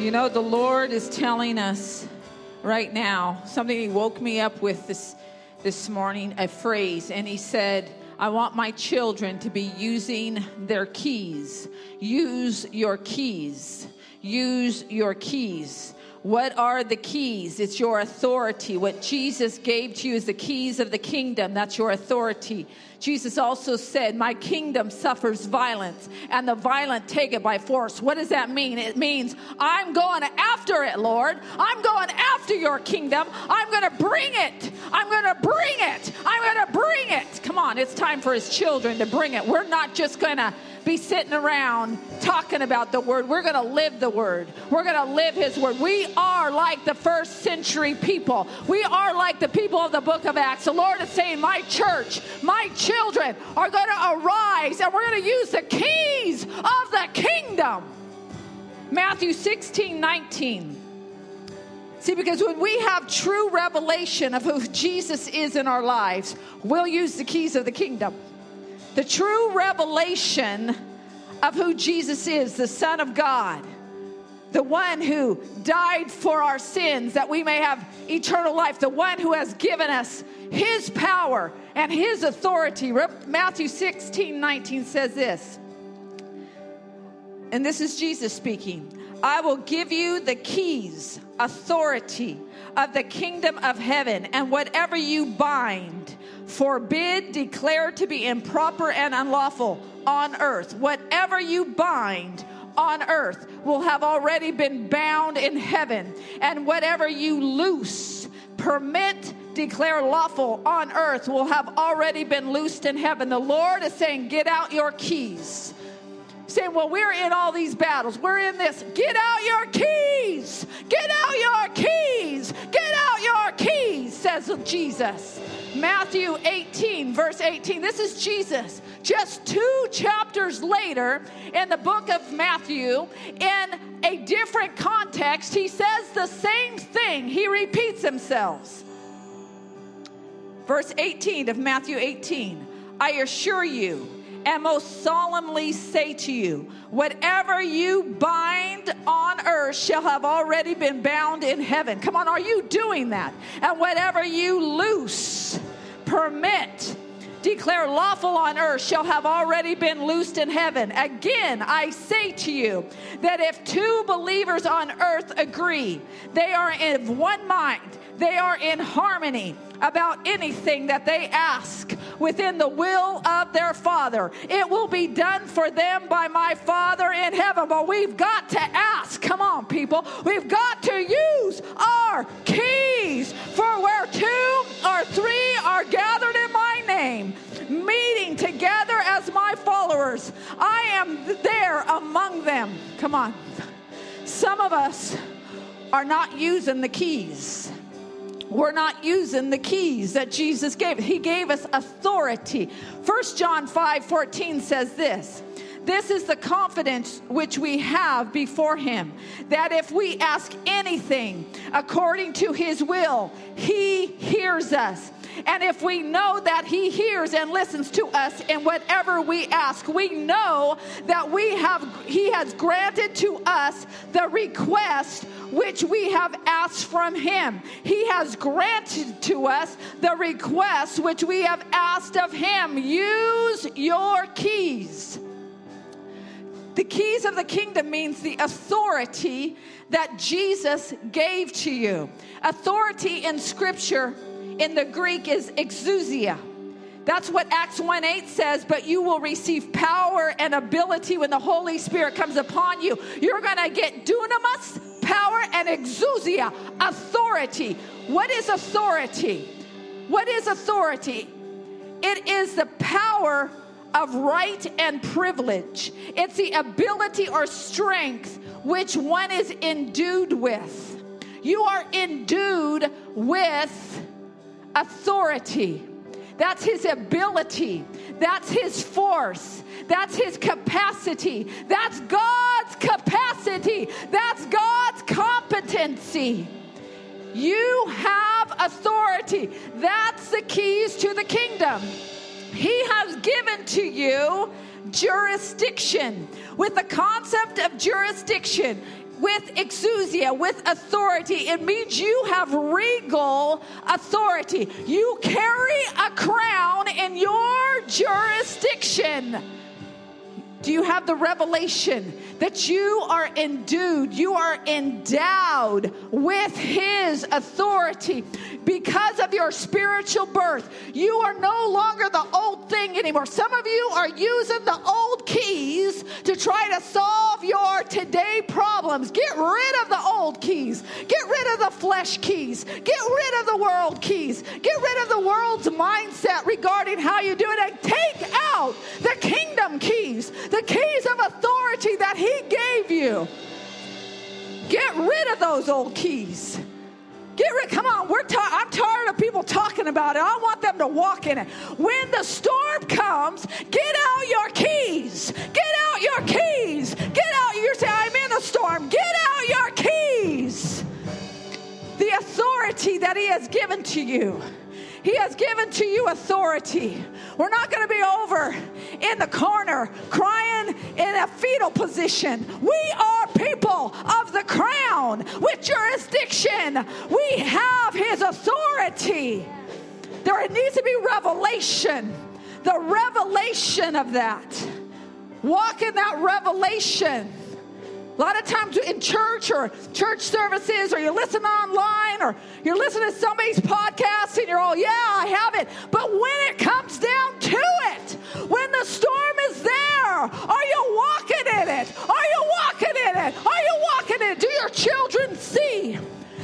You know, the Lord is telling us right now, something he woke me up with this morning, a phrase, and he said, I want my children to be using their keys. Use your keys. Use your keys. What are the keys? It's your authority. What Jesus gave to you is the keys of the kingdom. That's your authority. Jesus also said, my kingdom suffers violence, and the violent take it by force. What does that mean? It means I'm going after it, Lord. I'm going after your kingdom. I'm going to bring it. I'm going to bring it. I'm going to bring it. Come on, it's time for his children to bring it. We're not just going to be sitting around talking about the word. We're going to live the word. We're going to live his word. We are like the first century people. We are like the people of the book of Acts. The Lord is saying, my church, my children are going to arise, and we're going to use the keys of the kingdom. Matthew 16:19. See, because when we have true revelation of who Jesus is in our lives, we'll use the keys of the kingdom. The true revelation of who Jesus is, the Son of God, the one who died for our sins that we may have eternal life, the one who has given us his power and his authority. Matthew 16:19 says this, and this is Jesus speaking, I will give you the keys, authority of the kingdom of heaven, and whatever you bind, forbid, declare to be improper and unlawful on earth. Whatever you bind on earth will have already been bound in heaven. And whatever you loose, permit, declare lawful on earth will have already been loosed in heaven. The Lord is saying, get out your keys. Saying, well, we're in all these battles. We're in this. Get out your keys. Get out your keys. Get out your keys, says Jesus. Matthew 18, verse 18. This is Jesus. Just 2 chapters later in the book of Matthew, in a different context, he says the same thing. He repeats himself. Verse 18 of Matthew 18. I assure you, and most solemnly say to you, whatever you bind on earth shall have already been bound in heaven. Come on, are you doing that? And whatever you loose, permit, declare lawful on earth shall have already been loosed in heaven. Again, I say to you that if 2 believers on earth agree, they are in one mind, they are in harmony about anything that they ask within the will of their Father. It will be done for them by my Father in heaven. But we've got to ask. Come on, people. We've got to use our keys. For where 2 or 3 are gathered in my name, meeting together as my followers, I am there among them. Come on. Some of us are not using the keys. We're not using the keys that Jesus gave. He gave us authority. 1 John 5:14 says this, this is the confidence which we have before him, that if we ask anything according to his will, he hears us. And if we know that he hears and listens to us in whatever we ask, we know that he has granted to us the request which we have asked from him. He has granted to us the request which we have asked of him. Use your keys. The keys of the kingdom means the authority that Jesus gave to you. Authority in scripture in the Greek is exousia. That's what Acts 1:8 says, but you will receive power and ability when the Holy Spirit comes upon you. You're going to get dunamis, power, and exousia, authority. What is authority? What is authority? It is the power of right and privilege. It's the ability or strength which one is endued with. You are endued with authority. That's his ability. That's his force. That's his capacity. That's God's capacity. That's God's competency. You have authority. That's the keys to the kingdom. He has given to you jurisdiction. With the concept of jurisdiction, with exousia, with authority. It means you have regal authority. You carry a crown in your jurisdiction. Do you have the revelation that you are endued, you are endowed with His authority because of your spiritual birth? You are no longer the old thing anymore. Some of you are using the old keys to try to solve your today problems. Get rid of the old keys. Get rid of the flesh keys. Get rid of the world keys. Get rid of the world's mindset regarding how you do it, and take out the kingdom keys, the keys of authority that He gave you. Get rid of those old keys. Get rid. Come on, I'm tired of people talking about it. I want them to walk in it. When the storm comes, get out your keys. Get out your keys. Get out. You're saying, I'm in the storm. Get out your keys. The authority that He has given to you. He has given to you authority. We're not going to be over in the corner crying in a fetal position. We are people of the crown with jurisdiction. We have His authority. There needs to be revelation. The revelation of that. Walk in that revelation. A lot of times in church or church services, or you listen online, or you're listening to somebody's podcast, and you're all, yeah, I have it. But when it comes down to it, when the storm is there, are you walking in it? Are you walking in it? Are you walking in it? Do your children see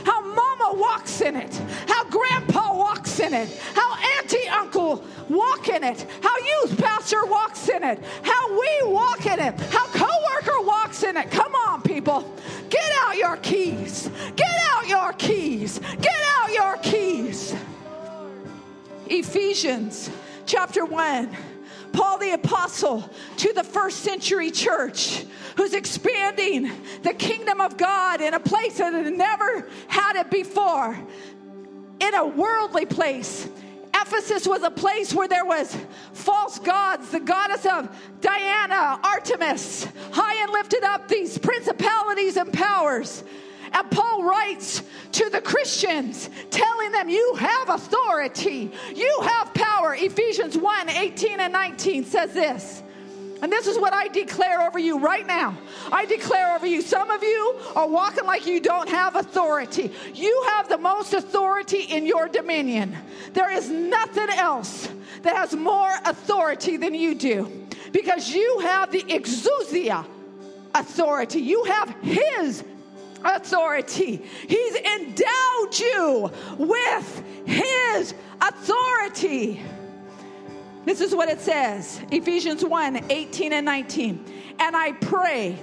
how mama walks in it, how grandpa walks in it, how auntie, uncle walk in it, how youth pastor walks in it, how we walk in it, how co-worker walks in it? Come on, people. Get out your keys. Get out your keys. Get out your keys. Ephesians chapter 1. Paul the apostle to the first century church who's expanding the kingdom of God in a place that had never had it before, in a worldly place. Ephesus was a place where there was false gods, the goddess of Diana, Artemis, high and lifted up, these principalities and powers. And Paul writes to the Christians, telling them, you have authority, you have power. Ephesians 1, 18 and 19 says this, and this is what I declare over you right now. I declare over you, some of you are walking like you don't have authority. You have the most authority in your dominion. There is nothing else that has more authority than you do, because you have the exousia authority. You have His authority. He's endowed you with His authority. This is what it says, Ephesians 1, 18 and 19. And I pray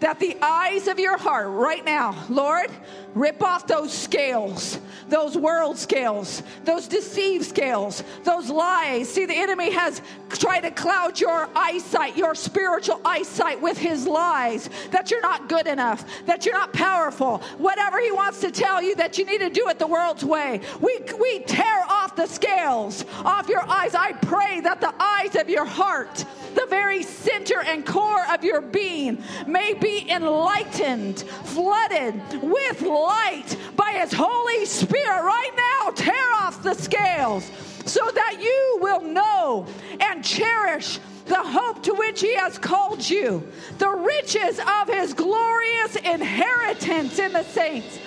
that the eyes of your heart right now, Lord, rip off those scales, those world scales, those deceived scales, those lies. See, the enemy has tried to cloud your eyesight, your spiritual eyesight, with his lies, that you're not good enough, that you're not powerful, whatever he wants to tell you, that you need to do it the world's way. We tear off the scales off your eyes. I pray that the eyes of your heart, the very center and core of your being, may be enlightened, flooded with light by His Holy Spirit. Right now, tear off the scales so that you will know and cherish the hope to which He has called you, the riches of His glorious inheritance in the saints,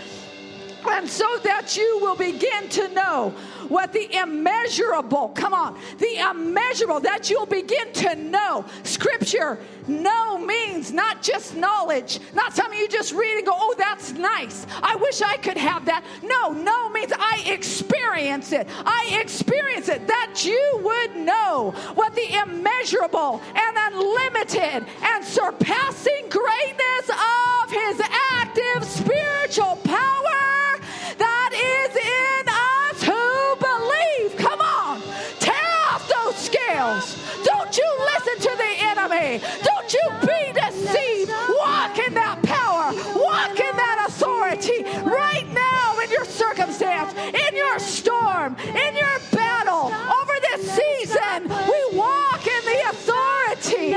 and so that you will begin to know what the immeasurable, come on, the immeasurable, that you'll begin to know. Scripture, know, means not just knowledge, not something you just read and go, oh, that's nice, I wish I could have that. No, know means I experience it. I experience it, that you would know what the immeasurable and unlimited and surpassing greatness of His active spiritual power that is in us who believe. Come on, tear off those scales. Don't you listen to the enemy. Don't you be deceived. Walk in that power. Walk in that authority right now in your circumstance, in your storm, in your battle. Over this season, we walk in the authority.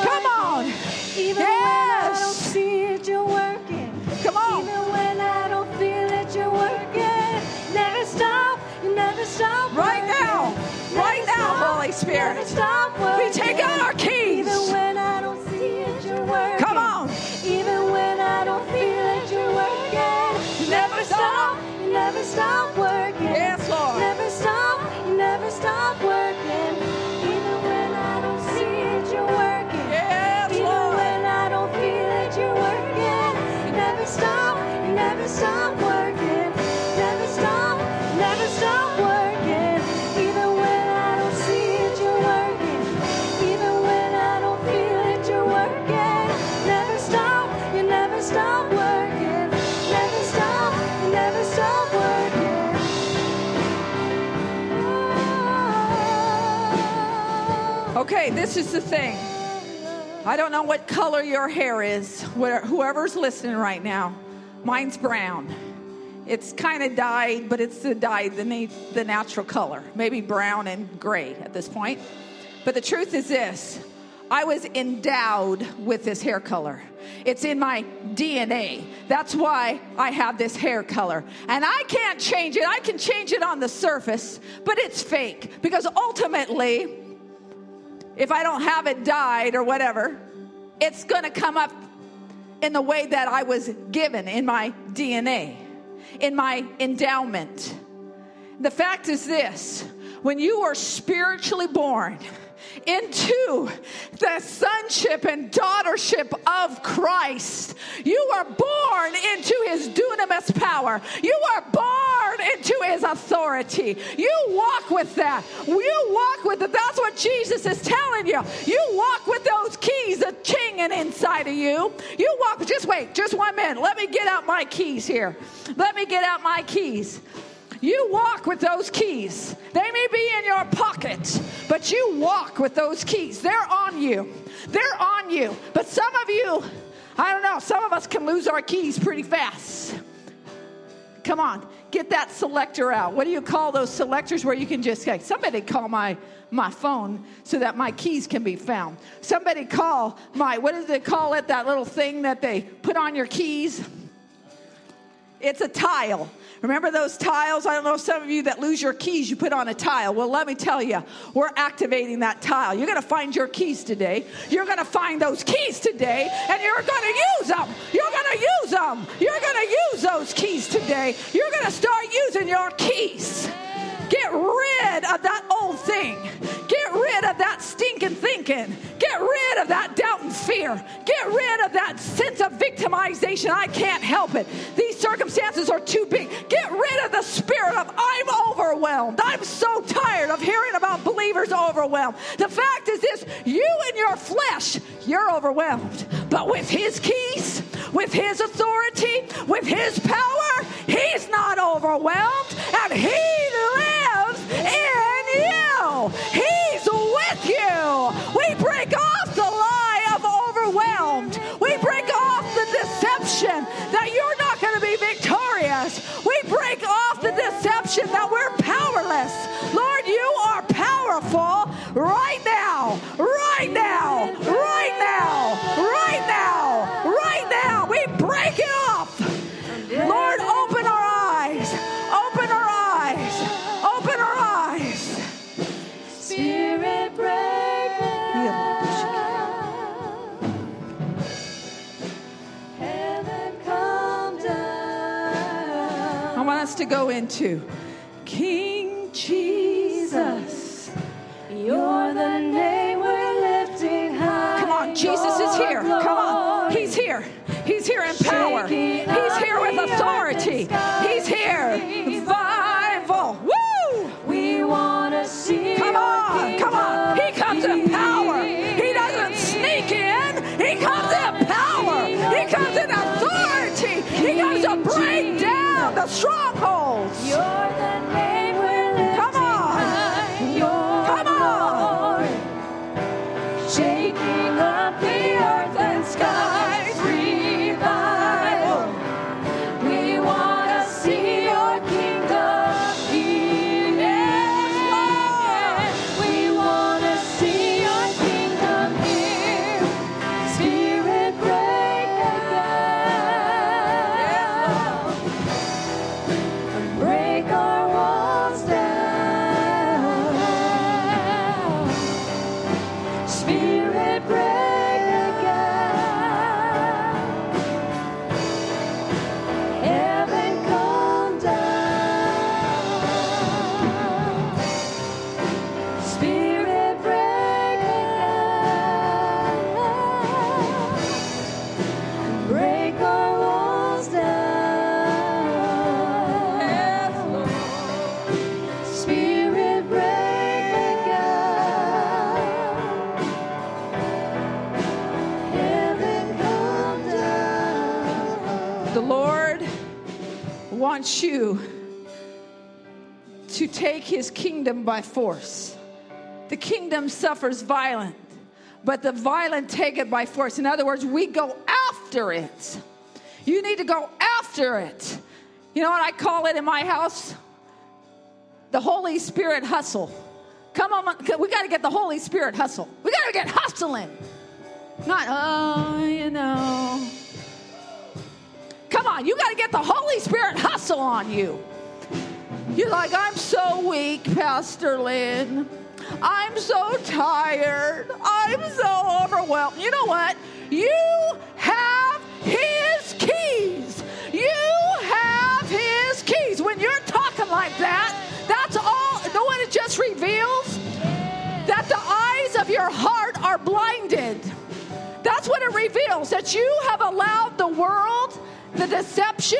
Come on. Yes. We take out our keys. Even when I don't see it, you're working. Come on. Even when I don't feel it, you're working. You never stop. You never stop working. Yes, Lord. Never stop. You never stop working. Even when I don't see it, you're working. Yes, Lord. Even when I don't feel it, you're working. You never stop. You never stop working. Never stop. Never stop working. Even when I don't see it, you're working. Even when I don't feel it, you're working. Never stop. You never stop working. Never stop. You never stop working. Oh. Okay, this is the thing. I don't know what color your hair is, whoever's listening right now. Mine's brown. It's kind of dyed, but it's dyed the natural color, maybe brown and gray at this point. But the truth is this, I was endowed with this hair color. It's in my DNA. That's why I have this hair color. And I can't change it. I can change it on the surface, but it's fake. Because ultimately, if I don't have it dyed or whatever, it's going to come up in the way that I was given in my DNA. In my endowment. The fact is this, when you are spiritually born into the sonship and daughtership of Christ, you are born into his dunamis power. You are born into his authority. You walk with that. You walk with it. That's what Jesus is telling you. You walk with those keys of kinging inside of you. You walk. Just wait. Just 1 minute. Let me get out my keys here. Let me get out my keys. You walk with those keys. They may be in your pocket, but you walk with those keys. They're on you. They're on you. But some of you, I don't know, some of us can lose our keys pretty fast. Come on, get that selector out. What do you call those selectors where you can just say, somebody call my phone so that my keys can be found. Somebody call what do they call it, that little thing that they put on your keys? It's a tile. Remember those tiles? I don't know if some of you that lose your keys, you put on a tile. Well, let me tell you, we're activating that tile. You're going to find your keys today. You're going to find those keys today, and you're going to use them. You're going to use them. You're going to use those keys today. You're going to start using your keys. Get rid of that old thing. Get rid of that stinking thinking. Get rid of that doubt and fear. Get rid of that sense of victimization. I can't help it. These circumstances are too big. Get rid of the spirit of I'm overwhelmed. I'm so tired of hearing about believers overwhelmed. The fact is this, you and your flesh, you're overwhelmed. But with his keys, with his authority, with his power, he's not overwhelmed, and he lives in you. He's with you. We break off the lie of overwhelmed. We break off the deception that you're not going to be victorious. We break off the deception that we're powerless. Lord, you are powerful right now. Right now. Right now. Right now. Right now. We break it off. Lord, open our eyes. Open our eyes. Spirit, break heaven come down. I want us to go into King Jesus. You're the name we're lifting high. Come on, Jesus is here. Come on, he's here. He's here in power. He's here with authority. He's here. Revival. Woo! Come on, come on. He comes in power. He doesn't sneak in. He comes in power. He comes in authority. He comes to break down the strongholds. You're the name we're lifting high. Come on. Come on. Shaking up the earth and skies. Revival. We want to see your kingdom. Break our walls. The Lord wants you to take his kingdom by force. The kingdom suffers violence, but the violent take it by force. In other words, we go after it. You need to go after it. You know what I call it in my house? The Holy Spirit hustle. Come on, we got to get the Holy Spirit hustle. We got to get hustling. Not, oh, you know. Come on, you got to get the Holy Spirit hustle on you. You're like, I'm so weak, Pastor Lynn. I'm so tired. I'm so overwhelmed. You know what? You have his keys. You have his keys. When you're talking like that, that's all. You know what it just reveals? That the eyes of your heart are blinded. That's what it reveals, that you have allowed the world, the deception,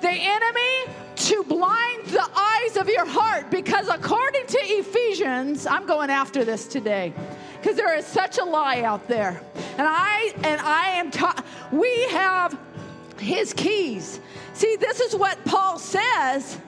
the enemy, to blind the eyes of your heart. Because according to Ephesians, I'm going after this today, because there is such a lie out there. We have his keys. See, this is what Paul says,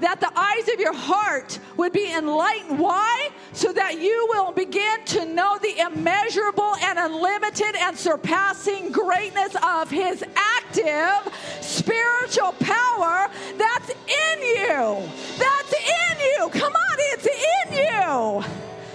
that the eyes of your heart would be enlightened. Why? So that you will begin to know the immeasurable and unlimited and surpassing greatness of his active spiritual power that's in you. That's in you. Come on, it's in you.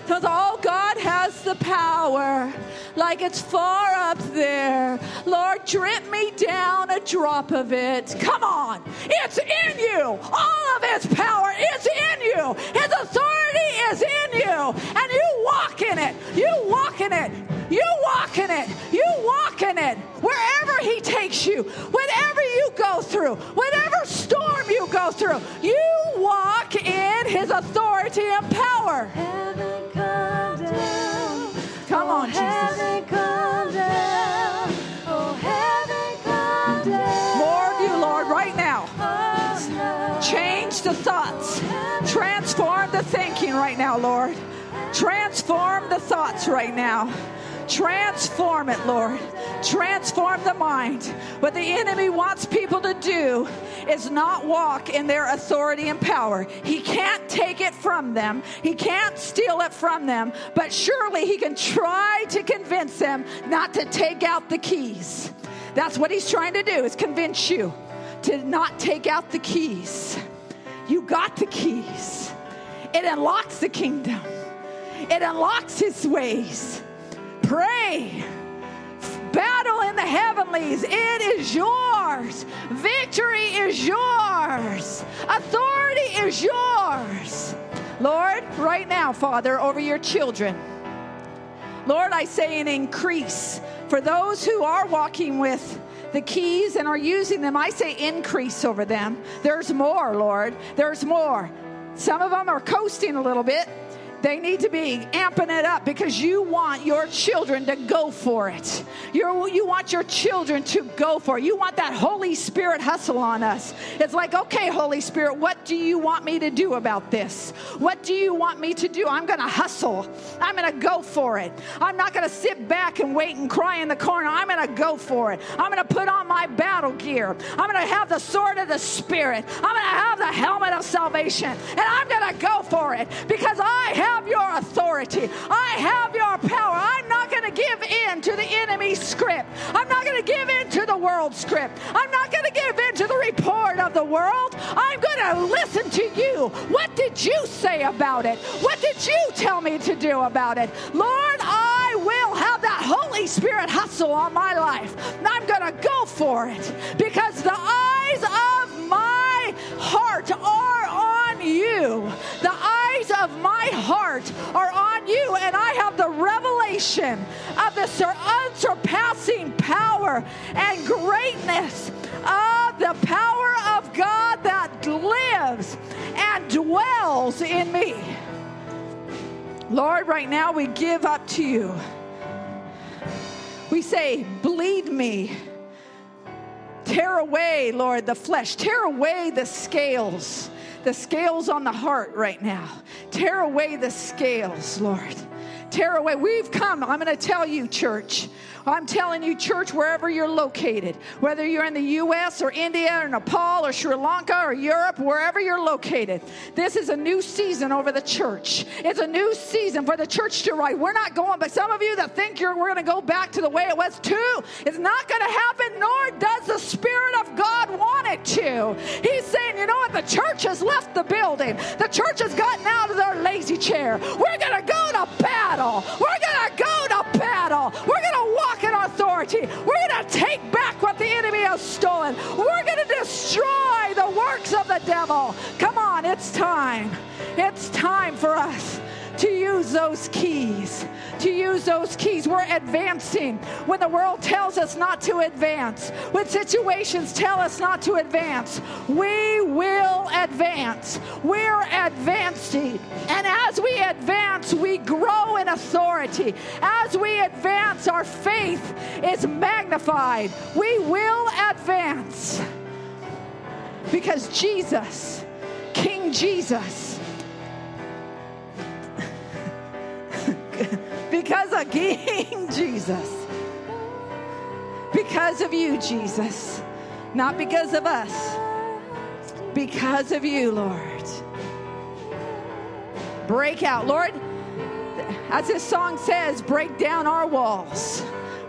So all God has the power, like it's far up there. Lord, drip me down a drop of it. Come on, it's in you. All of his power is in you. His authority is in you. And you walk in it. You walk in it. You walk in it. You walk in it. Wherever he takes you, whatever you go through, whatever storm you go through, you walk in his authority and power. Heaven come down. Come on, Jesus. Heaven come down. Oh, heaven come down. More of you, Lord, right now. Change the thoughts. Transform the thinking right now, Lord. Transform the thoughts right now. Transform it, Lord. Transform the mind. What the enemy wants people to do is not walk in their authority and power. He can't take it from them. He can't steal it from them. But surely he can try to convince them not to take out the keys. That's what he's trying to do, is convince you to not take out the keys. You got the keys. It unlocks the kingdom. It unlocks his ways. Pray. Battle in the heavenlies. It is yours. Victory is yours. Authority is yours. Lord, right now, Father, over your children. Lord, I say an increase. For those who are walking with the keys and are using them, I say increase over them. There's more, Lord. There's more. Some of them are coasting a little bit. They need to be amping it up, because you want your children to go for it. You want your children to go for it. You want that Holy Spirit hustle on us. It's like, okay, Holy Spirit, what do you want me to do about this? What do you want me to do? I'm going to hustle. I'm going to go for it. I'm not going to sit back and wait and cry in the corner. I'm going to go for it. I'm going to put on my battle gear. I'm going to have the sword of the Spirit. I'm going to have the helmet of salvation. And I'm going to go for it, because I have your authority. I have your power. I'm not going to give in to the enemy's script. I'm not going to give in to the world's script. I'm not going to give in to the report of the world. I'm going to listen to you. What did you say about it? What did you tell me to do about it? Lord, I will have that Holy Spirit hustle on my life. And I'm going to go for it, because the eyes of my heart are on you. The eyes of my heart are on you, and I have the revelation of the unsurpassing power and greatness of the power of God that lives and dwells in me. Lord, right now we give up to you. We say, bleed me. Tear away, Lord, the flesh. Tear away the scales. The scales on the heart right now. Tear away the scales, Lord. tear away. We've come. I'm going to tell you, church. I'm telling you, church, wherever you're located, whether you're in the U.S. or India or Nepal or Sri Lanka or Europe, wherever you're located, this is a new season over the church. It's a new season for the church to rise. We're not going, but some of you that think we're going to go back to the way it was too, it's not going to happen, nor does the Spirit of God want it to. He's saying, you know what? The church has left the building. The church has gotten out of their lazy chair. We're going to go to battle. We're going to go to battle. We're going to walk in authority. We're going to take back what the enemy has stolen. We're going to destroy the works of the devil. Come on, it's time. It's time for us to use those keys, to use those keys. We're advancing when the world tells us not to advance, when situations tell us not to advance. We will advance. We're advancing. And as we advance, we grow in authority. As we advance, our faith is magnified. We will advance because Jesus, King Jesus, because of King Jesus, because of you, Jesus, not because of us, because of you, Lord. Break out, Lord. As this song says, break down our walls.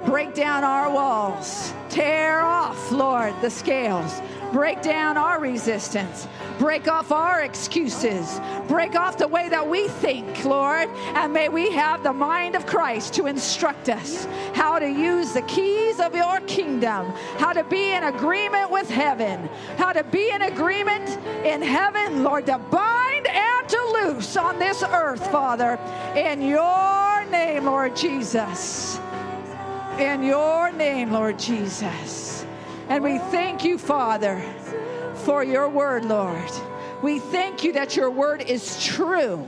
Break down our walls. Tear off, Lord, the scales. Break down our resistance. Break off our excuses. Break off the way that we think, Lord. And may we have the mind of Christ to instruct us how to use the keys of your kingdom, how to be in agreement with heaven, how to be in agreement in heaven, Lord, to bind and to loose on this earth, Father, in your name, Lord Jesus. In your name, Lord Jesus. And we thank you, Father, for your word, Lord. We thank you that your word is true,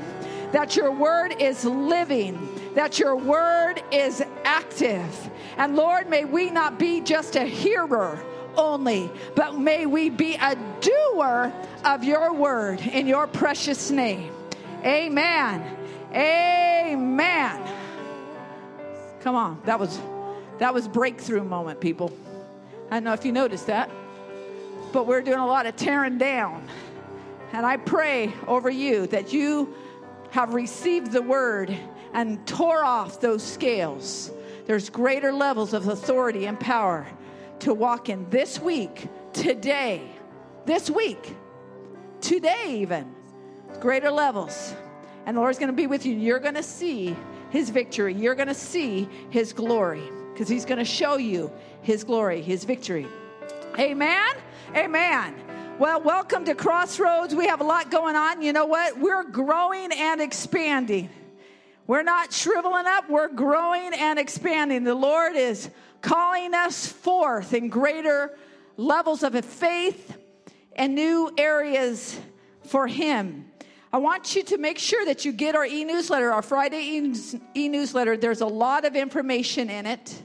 that your word is living, that your word is active. And Lord, may we not be just a hearer only, but may we be a doer of your word in your precious name. Amen. Amen. Come on. That was breakthrough moment, people. I don't know if you noticed that, but we're doing a lot of tearing down. And I pray over you that you have received the word and tore off those scales. There's greater levels of authority and power to walk in this week, today, today even. Greater levels. And the Lord's going to be with you. You're going to see his victory. You're going to see his glory, because he's going to show you his glory, his victory. Amen? Amen. Well, welcome to Crossroads. We have a lot going on. You know what? We're growing and expanding. We're not shriveling up. We're growing and expanding. The Lord is calling us forth in greater levels of faith and new areas for him. I want you to make sure that you get our e-newsletter, our Friday e-newsletter. There's a lot of information in it,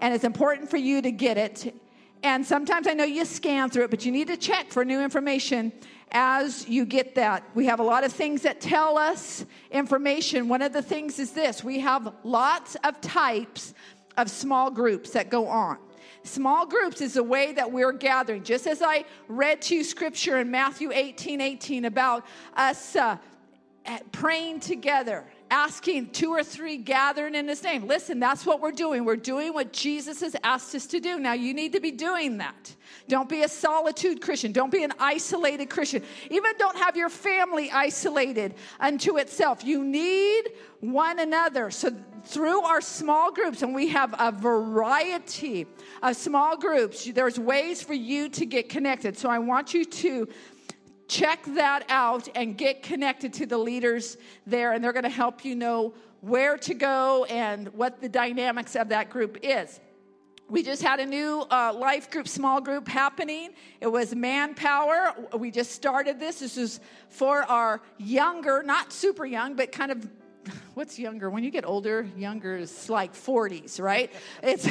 and it's important for you to get it. And sometimes I know you scan through it, but you need to check for new information as you get that. We have a lot of things that tell us information. One of the things is this. We have lots of types of small groups that go on. Small groups is the way that we're gathering. Just as I read to you scripture in Matthew 18:18 about us praying together, asking two or three gathering in his name. Listen, that's what we're doing. We're doing what Jesus has asked us to do. Now, you need to be doing that. Don't be a solitude Christian. Don't be an isolated Christian. Even don't have your family isolated unto itself. You need one another. So through our small groups, and we have a variety of small groups, there's ways for you to get connected. So I want you to check that out and get connected to the leaders there, and they're going to help you know where to go and what the dynamics of that group is. We just had a new life group, small group happening. It was manpower. We just started this. This is for our younger, not super young, but kind of, what's younger? When you get older, younger is like 40s, right? It's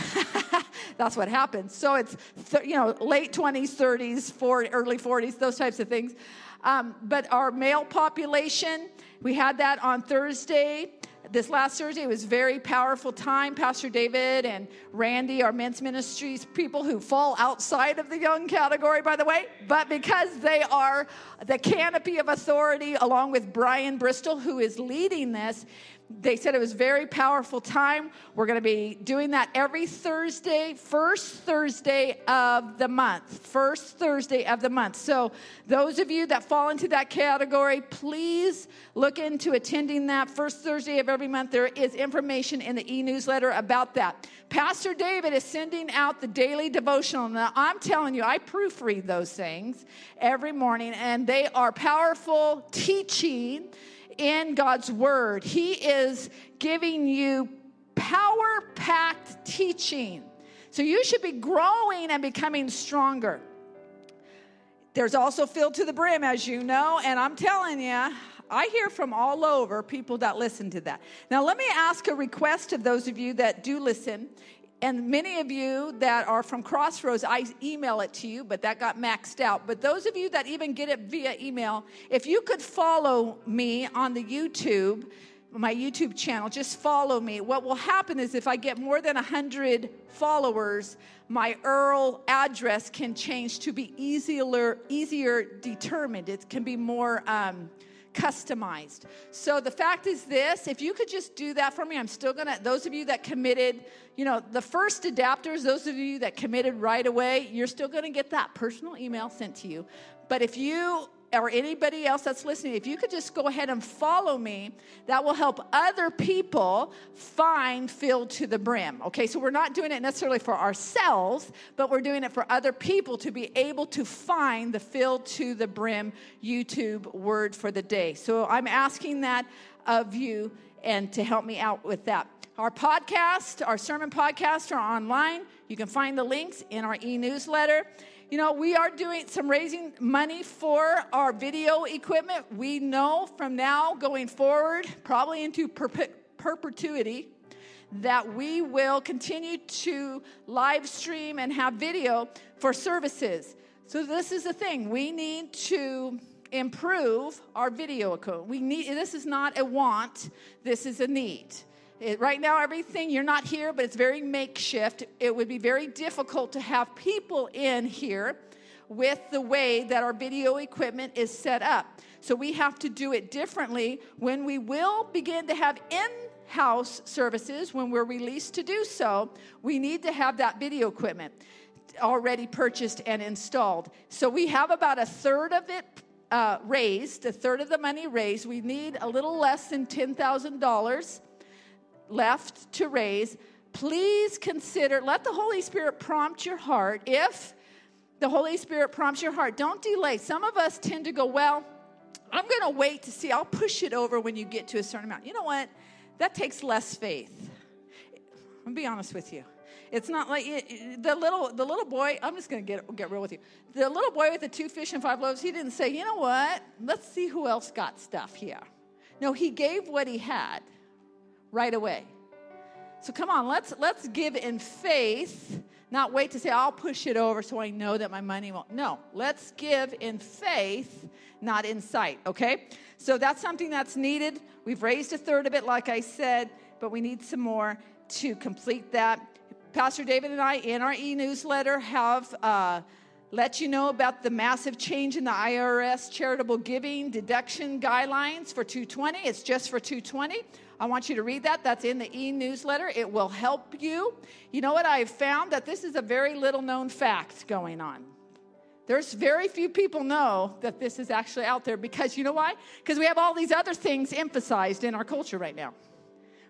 that's what happens. So it's late 20s, 30s, early 40s, those types of things. But our male population, we had that on Thursday. This last Thursday was a very powerful time. Pastor David and Randy, our men's ministries, people who fall outside of the young category, by the way, but because they are the canopy of authority, along with Brian Bristol, who is leading this, they said it was a very powerful time. We're going to be doing that every Thursday, first Thursday of the month. First Thursday of the month. So those of you that fall into that category, please look into attending that first Thursday of every month. There is information in the e-newsletter about that. Pastor David is sending out the daily devotional. Now, I'm telling you, I proofread those things every morning, and they are powerful teaching in God's Word. He is giving you power-packed teaching. So you should be growing and becoming stronger. There's also filled to the brim, as you know, and I'm telling you, I hear from all over people that listen to that. Now, let me ask a request of those of you that do listen. And many of you that are from Crossroads, I email it to you, but that got maxed out. But those of you that even get it via email, if you could follow me on the YouTube, my YouTube channel, just follow me. What will happen is if I get more than 100 followers, my URL address can change to be easier determined. It can be more customized. So the fact is this, if you could just do that for me, I'm still going to, those of you that committed, you know, the first adapters, those of you that committed right away, you're still going to get that personal email sent to you. But if you, or anybody else that's listening, if you could just go ahead and follow me, that will help other people find filled to the brim. Okay, so we're not doing it necessarily for ourselves, but we're doing it for other people to be able to find the filled to the brim YouTube word for the day. So I'm asking that of you and to help me out with that. Our podcast, our sermon podcast are online. You can find the links in our e-newsletter. You know, we are doing some raising money for our video equipment. We know from now going forward, probably into perpetuity, that we will continue to live stream and have video for services. So this is the thing. We need to improve our video equipment. This is not a want. This is a need. Right now, everything, you're not here, but it's very makeshift. It would be very difficult to have people in here with the way that our video equipment is set up. So we have to do it differently when we will begin to have in-house services. When we're released to do so, we need to have that video equipment already purchased and installed. So we have about a third of it raised, a third of the money raised. We need a little less than $10,000. Left to raise. Please consider, let the Holy Spirit prompt your heart. If the Holy Spirit prompts your heart, don't delay. Some of us tend to go, well, I'm going to wait to see. I'll push it over when you get to a certain amount. You know what? That takes less faith. I'll be honest with you. It's not like the little boy, I'm just going to get real with you. The little boy with the 2 fish and 5 loaves, he didn't say, you know what? Let's see who else got stuff here. No, he gave what he had right away. So come on, let's give in faith, not wait to say, I'll push it over so I know that my money won't. No, let's give in faith, not in sight, okay? So that's something that's needed. We've raised a third of it, like I said, but we need some more to complete that. Pastor David and I, in our e-newsletter, have let you know about the massive change in the IRS charitable giving deduction guidelines for 220. It's just for 220. I want you to read that. That's in the e-newsletter. It will help you. You know what? I've found that this is a very little known fact going on. There's very few people know that this is actually out there because you know why? Because we have all these other things emphasized in our culture right now.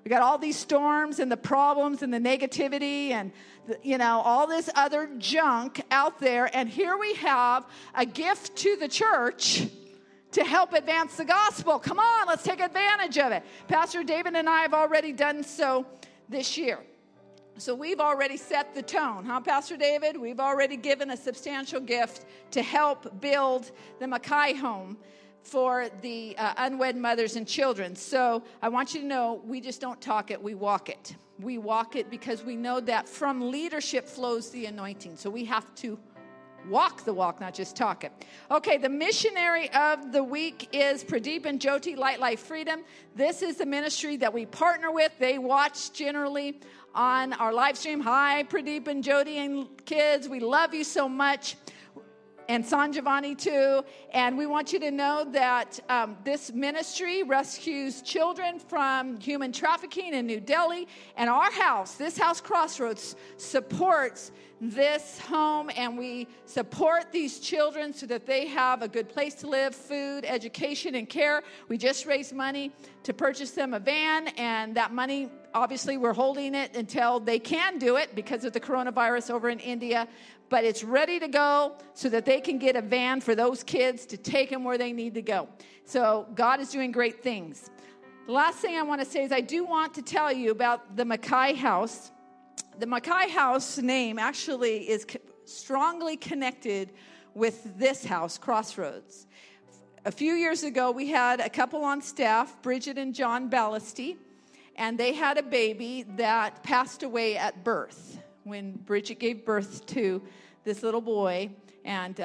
We got all these storms and the problems and the negativity and, you know, all this other junk out there. And here we have a gift to the church to help advance the gospel. Come on, let's take advantage of it. Pastor David and I have already done so this year. So we've already set the tone, huh, Pastor David? We've already given a substantial gift to help build the Mackay home for the unwed mothers and children. So I want you to know we just don't talk it, we walk it. We walk it because we know that from leadership flows the anointing. So we have to walk the walk, not just talk it. Okay, the missionary of the week is Pradeep and Jyoti, Light Life Freedom. This is the ministry that we partner with. They watch generally on our live stream. Hi, Pradeep and Jyoti and kids. We love you so much. And Sanjivani too. And we want you to know that this ministry rescues children from human trafficking in New Delhi. And our house, this house Crossroads, supports this home. And we support these children so that they have a good place to live, food, education, and care. We just raised money to purchase them a van. And that money, obviously, we're holding it until they can do it because of the coronavirus over in India. But it's ready to go so that they can get a van for those kids to take them where they need to go. So God is doing great things. The last thing I want to say is I do want to tell you about the Mackay house. The Mackay house name actually is strongly connected with this house, Crossroads. A few years ago, we had a couple on staff, Bridget and John Ballasty, and they had a baby that passed away at birth. When Bridget gave birth to this little boy, and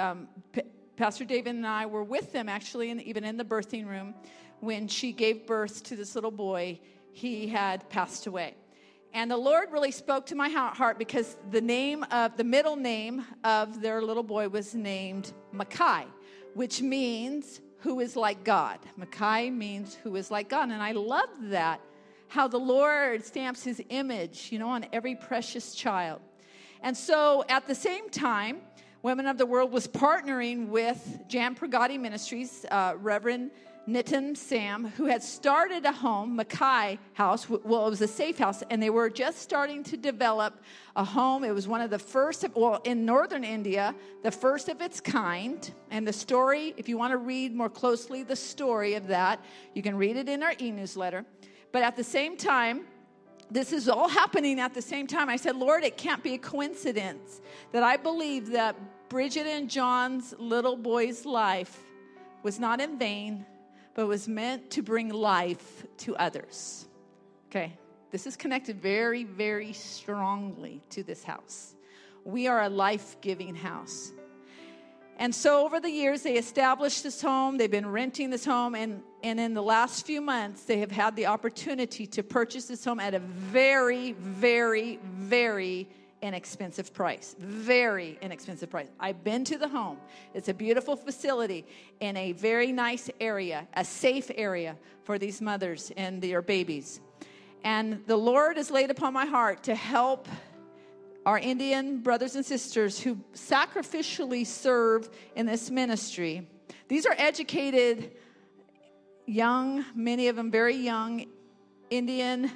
Pastor David and I were with them actually, and even in the birthing room, when she gave birth to this little boy, he had passed away. And the Lord really spoke to my heart because the middle name of their little boy was named Mackay, which means who is like God. Mackay means who is like God, and I love that. How the Lord stamps his image, on every precious child. And so at the same time, Women of the World was partnering with Jan Pragati Ministries, Reverend Nitin Sam, who had started a home, Mackay House. Well, it was a safe house, and they were just starting to develop a home. It was one of the first, in Northern India, the first of its kind. And the story, if you want to read more closely the story of that, you can read it in our e-newsletter. But at the same time, this is all happening at the same time. I said, Lord, it can't be a coincidence that I believe that Bridget and John's little boy's life was not in vain, but was meant to bring life to others. Okay, this is connected very, very strongly to this house. We are a life-giving house. And so over the years, they established this home. They've been renting this home. And in the last few months, they have had the opportunity to purchase this home at a very, very, very inexpensive price. Very inexpensive price. I've been to the home. It's a beautiful facility in a very nice area, a safe area for these mothers and their babies. And the Lord has laid upon my heart to help our Indian brothers and sisters who sacrificially serve in this ministry. These are educated, young, many of them very young, Indian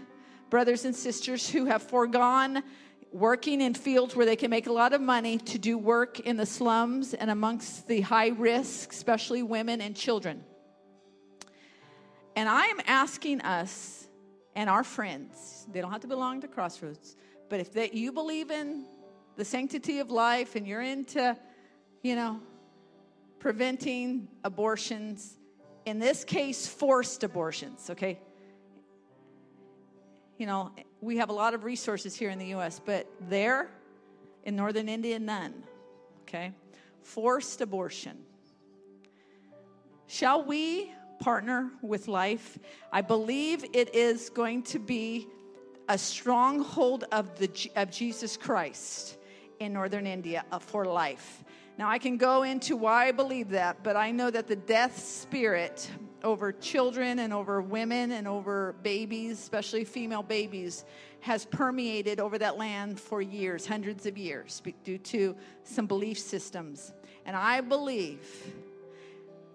brothers and sisters who have foregone working in fields where they can make a lot of money to do work in the slums and amongst the high risk, especially women and children. And I am asking us and our friends, they don't have to belong to Crossroads, but if you believe in the sanctity of life and you're into, preventing abortions, in this case, forced abortions, okay? We have a lot of resources here in the U.S., but there in Northern India, none, okay? Forced abortion. Shall we partner with life? I believe it is going to be a stronghold of Jesus Christ in Northern India for life. Now, I can go into why I believe that, but I know that the death spirit over children and over women and over babies, especially female babies, has permeated over that land for years, hundreds of years, due to some belief systems. And I believe,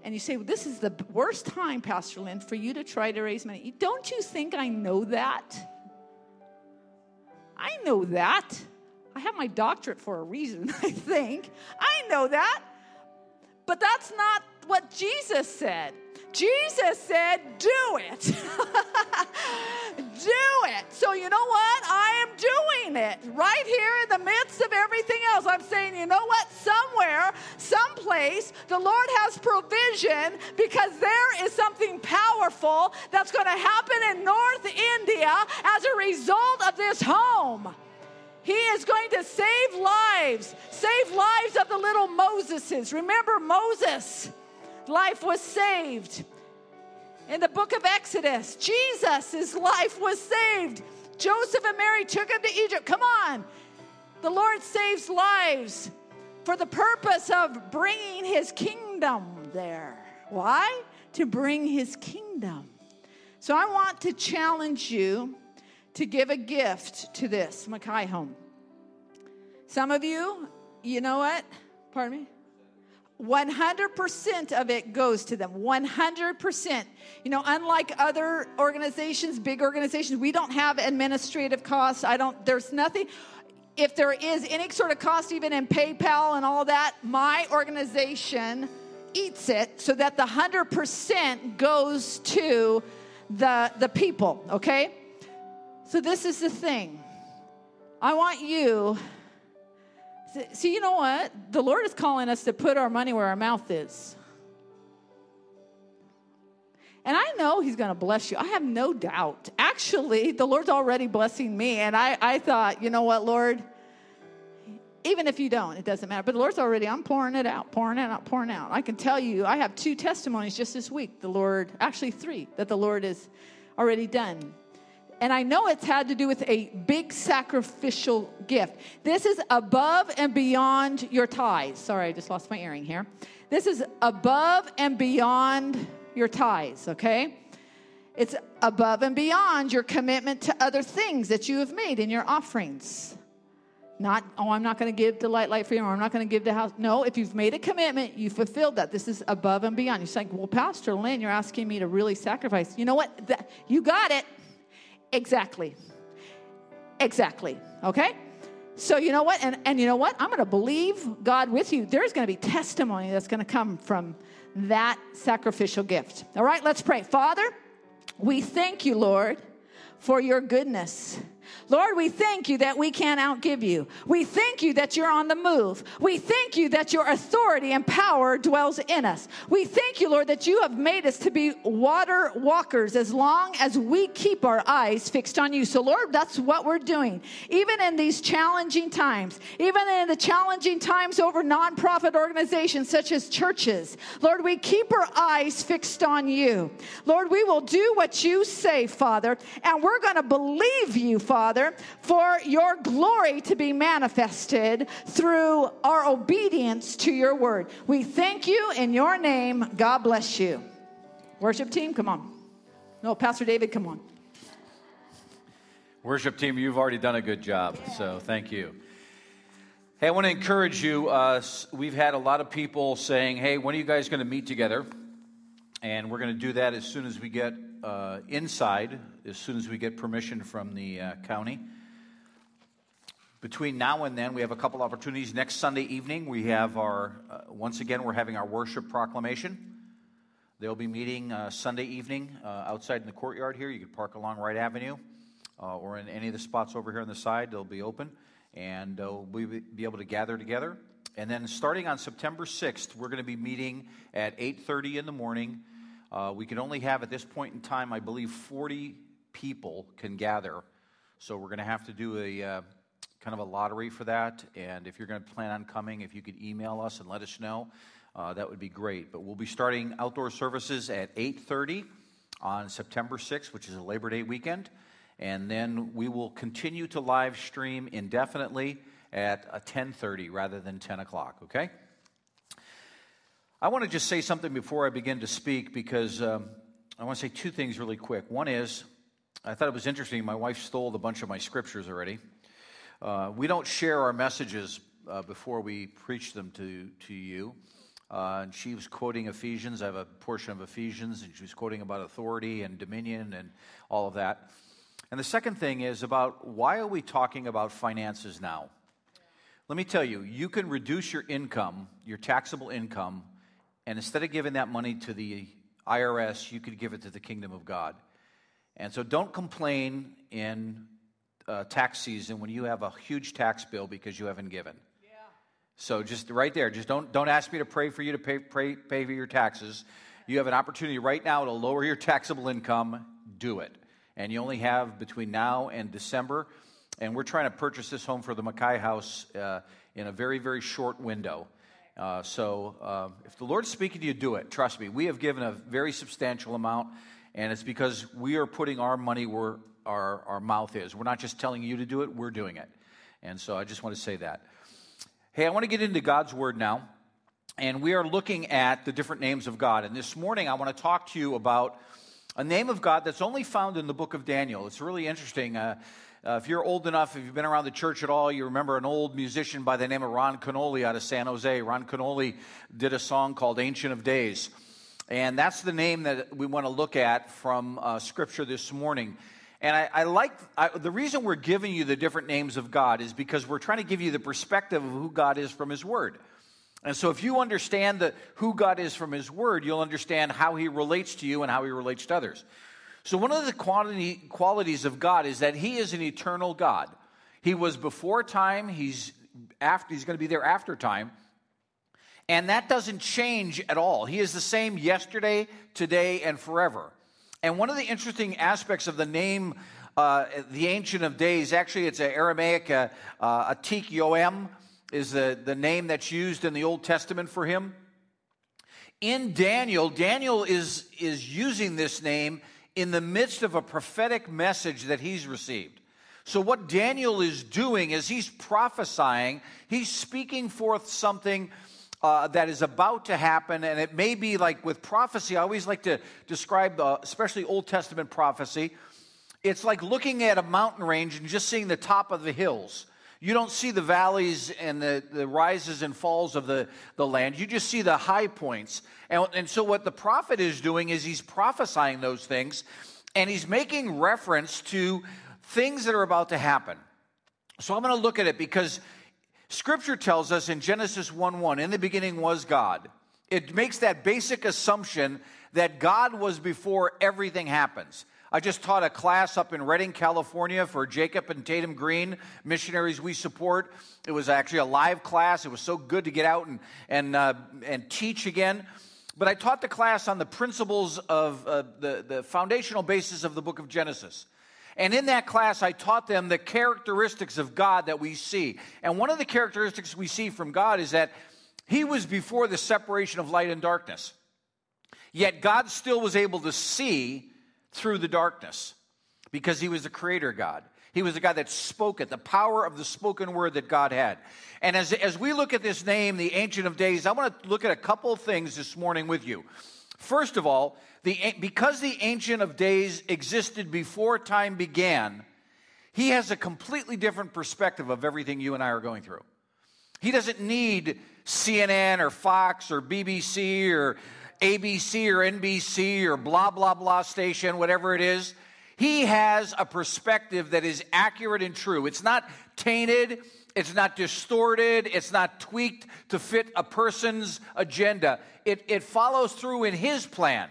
and you say, well, this is the worst time, Pastor Lynn, for you to try to raise money. Don't you think I know that? I know that. I have my doctorate for a reason, I think. I know that. But that's not what Jesus said. Jesus said, do it. Do it. So you know what? I am doing it right here in the midst of everything else. I'm saying, you know what? Somewhere, someplace, the Lord has provision because there is something powerful that's going to happen in North India as a result of this home. He is going to save lives of the little Moseses. Remember Moses, life was saved. In the book of Exodus, Jesus' life was saved. Joseph and Mary took him to Egypt. Come on. The Lord saves lives for the purpose of bringing his kingdom there. Why? To bring his kingdom. So I want to challenge you to give a gift to this Mackay home. Some of you, you know what? Pardon me? 100% of it goes to them. 100%. You know, unlike other organizations, big organizations, we don't have administrative costs. There's nothing. If there is any sort of cost, even in PayPal and all that, my organization eats it so that the 100% goes to the people, okay? So this is the thing. I want you... See, you know what? The Lord is calling us to put our money where our mouth is. And I know he's going to bless you. I have no doubt. Actually, the Lord's already blessing me. And I thought, you know what, Lord? Even if you don't, it doesn't matter. But the Lord's already, I'm pouring it out, pouring it out, pouring out. I can tell you, I have 2 testimonies just this week. Actually 3, that the Lord has already done. And I know it's had to do with a big sacrificial gift. This is above and beyond your tithes. Sorry, I just lost my earring here. This is above and beyond your tithes, okay? It's above and beyond your commitment to other things that you have made in your offerings. Not, oh, I'm not going to give to Light Freedom, or I'm not going to give to house. No, if you've made a commitment, you fulfilled that. This is above and beyond. You're saying, well, Pastor Lynn, you're asking me to really sacrifice. You know what? You got it. Exactly. Okay? So you know what? And you know what? I'm going to believe God with you. There's going to be testimony that's going to come from that sacrificial gift. All right, let's pray. Father, we thank you, Lord, for your goodness. Lord, we thank you that we can't outgive you. We thank you that you're on the move. We thank you that your authority and power dwells in us. We thank you, Lord, that you have made us to be water walkers as long as we keep our eyes fixed on you. So, Lord, that's what we're doing. Even in these challenging times, even in the challenging times over nonprofit organizations such as churches, Lord, we keep our eyes fixed on you. Lord, we will do what you say, Father, and we're going to believe you, Father, for your glory to be manifested through our obedience to your word. We thank you in your name. God bless you. Worship team, come on. No, Pastor David, come on. Worship team, you've already done a good job, so thank you. Hey, I want to encourage you. We've had a lot of people saying, hey, when are you guys going to meet together? And we're going to do that as soon as we get inside, as soon as we get permission from the county. Between now and then, we have a couple opportunities. Next Sunday evening, we have our, once again, we're having our worship proclamation. They'll be meeting Sunday evening outside in the courtyard here. You can park along Wright Avenue or in any of the spots over here on the side. They'll be open, and we'll be able to gather together. And then starting on September 6th, we're going to be meeting at 8:30 in the morning. We can only have, at this point in time, I believe 40 people can gather. So we're going to have to do a kind of a lottery for that. And if you're going to plan on coming, if you could email us and let us know, that would be great. But we'll be starting outdoor services at 8:30 on September 6th, which is a Labor Day weekend. And then we will continue to live stream indefinitely at 10:30 rather than 10 o'clock, okay? I want to just say something before I begin to speak, because I want to say 2 things really quick. One is, I thought it was interesting, my wife stole a bunch of my scriptures already. We don't share our messages before we preach them to you. And she was quoting Ephesians. I have a portion of Ephesians, and she was quoting about authority and dominion and all of that. And the second thing is about, why are we talking about finances now? Let me tell you, you can reduce your income, your taxable income, and instead of giving that money to the IRS, you could give it to the kingdom of God. And so don't complain in tax season when you have a huge tax bill because you haven't given. Yeah. So just right there, just don't ask me to pray for you to pay for your taxes. You have an opportunity right now to lower your taxable income. Do it. And you only have between now and December and we're trying to purchase this home for the Mackay house in a very, very short window. If the Lord's speaking to you, do it. Trust me. We have given a very substantial amount, and it's because we are putting our money where our mouth is. We're not just telling you to do it. We're doing it. And so I just want to say that. Hey, I want to get into God's Word now, and we are looking at the different names of God. And this morning I want to talk to you about a name of God that's only found in the book of Daniel. It's really interesting. If you're old enough, if you've been around the church at all, you remember an old musician by the name of Ron Canoli out of San Jose. Ron Canoli did a song called Ancient of Days. And that's the name that we want to look at from Scripture this morning. And the reason we're giving you the different names of God is because we're trying to give you the perspective of who God is from His Word. And so if you understand who God is from His Word, you'll understand how He relates to you and how He relates to others. So one of the qualities of God is that He is an eternal God. He was before time. He's going to be there after time. And that doesn't change at all. He is the same yesterday, today, and forever. And one of the interesting aspects of the name, the Ancient of Days, actually it's an Aramaic, Atik Yoem, is the name that's used in the Old Testament for Him. In Daniel is using this name in the midst of a prophetic message that he's received. So what Daniel is doing is he's prophesying, he's speaking forth something that is about to happen, and it may be like with prophecy, I always like to describe, especially Old Testament prophecy, it's like looking at a mountain range and just seeing the top of the hills. You don't see the valleys and the rises and falls of the land. You just see the high points. And so what the prophet is doing is he's prophesying those things, and he's making reference to things that are about to happen. So I'm going to look at it because Scripture tells us in Genesis 1:1, in the beginning was God. It makes that basic assumption that God was before everything happens. I just taught a class up in Redding, California for Jacob and Tatum Green, missionaries we support. It was actually a live class. It was so good to get out and teach again. But I taught the class on the principles of the foundational basis of the book of Genesis. And in that class, I taught them the characteristics of God that we see. And one of the characteristics we see from God is that He was before the separation of light and darkness. Yet God still was able to see through the darkness, because He was the creator God. He was the God that spoke it, the power of the spoken word that God had. And as we look at this name, the Ancient of Days, I want to look at a couple of things this morning with you. First of all, because the Ancient of Days existed before time began, He has a completely different perspective of everything you and I are going through. He doesn't need CNN or Fox or BBC or ABC or NBC or blah, blah, blah station, whatever it is. He has a perspective that is accurate and true. It's not tainted. It's not distorted. It's not tweaked to fit a person's agenda. It follows through in His plan.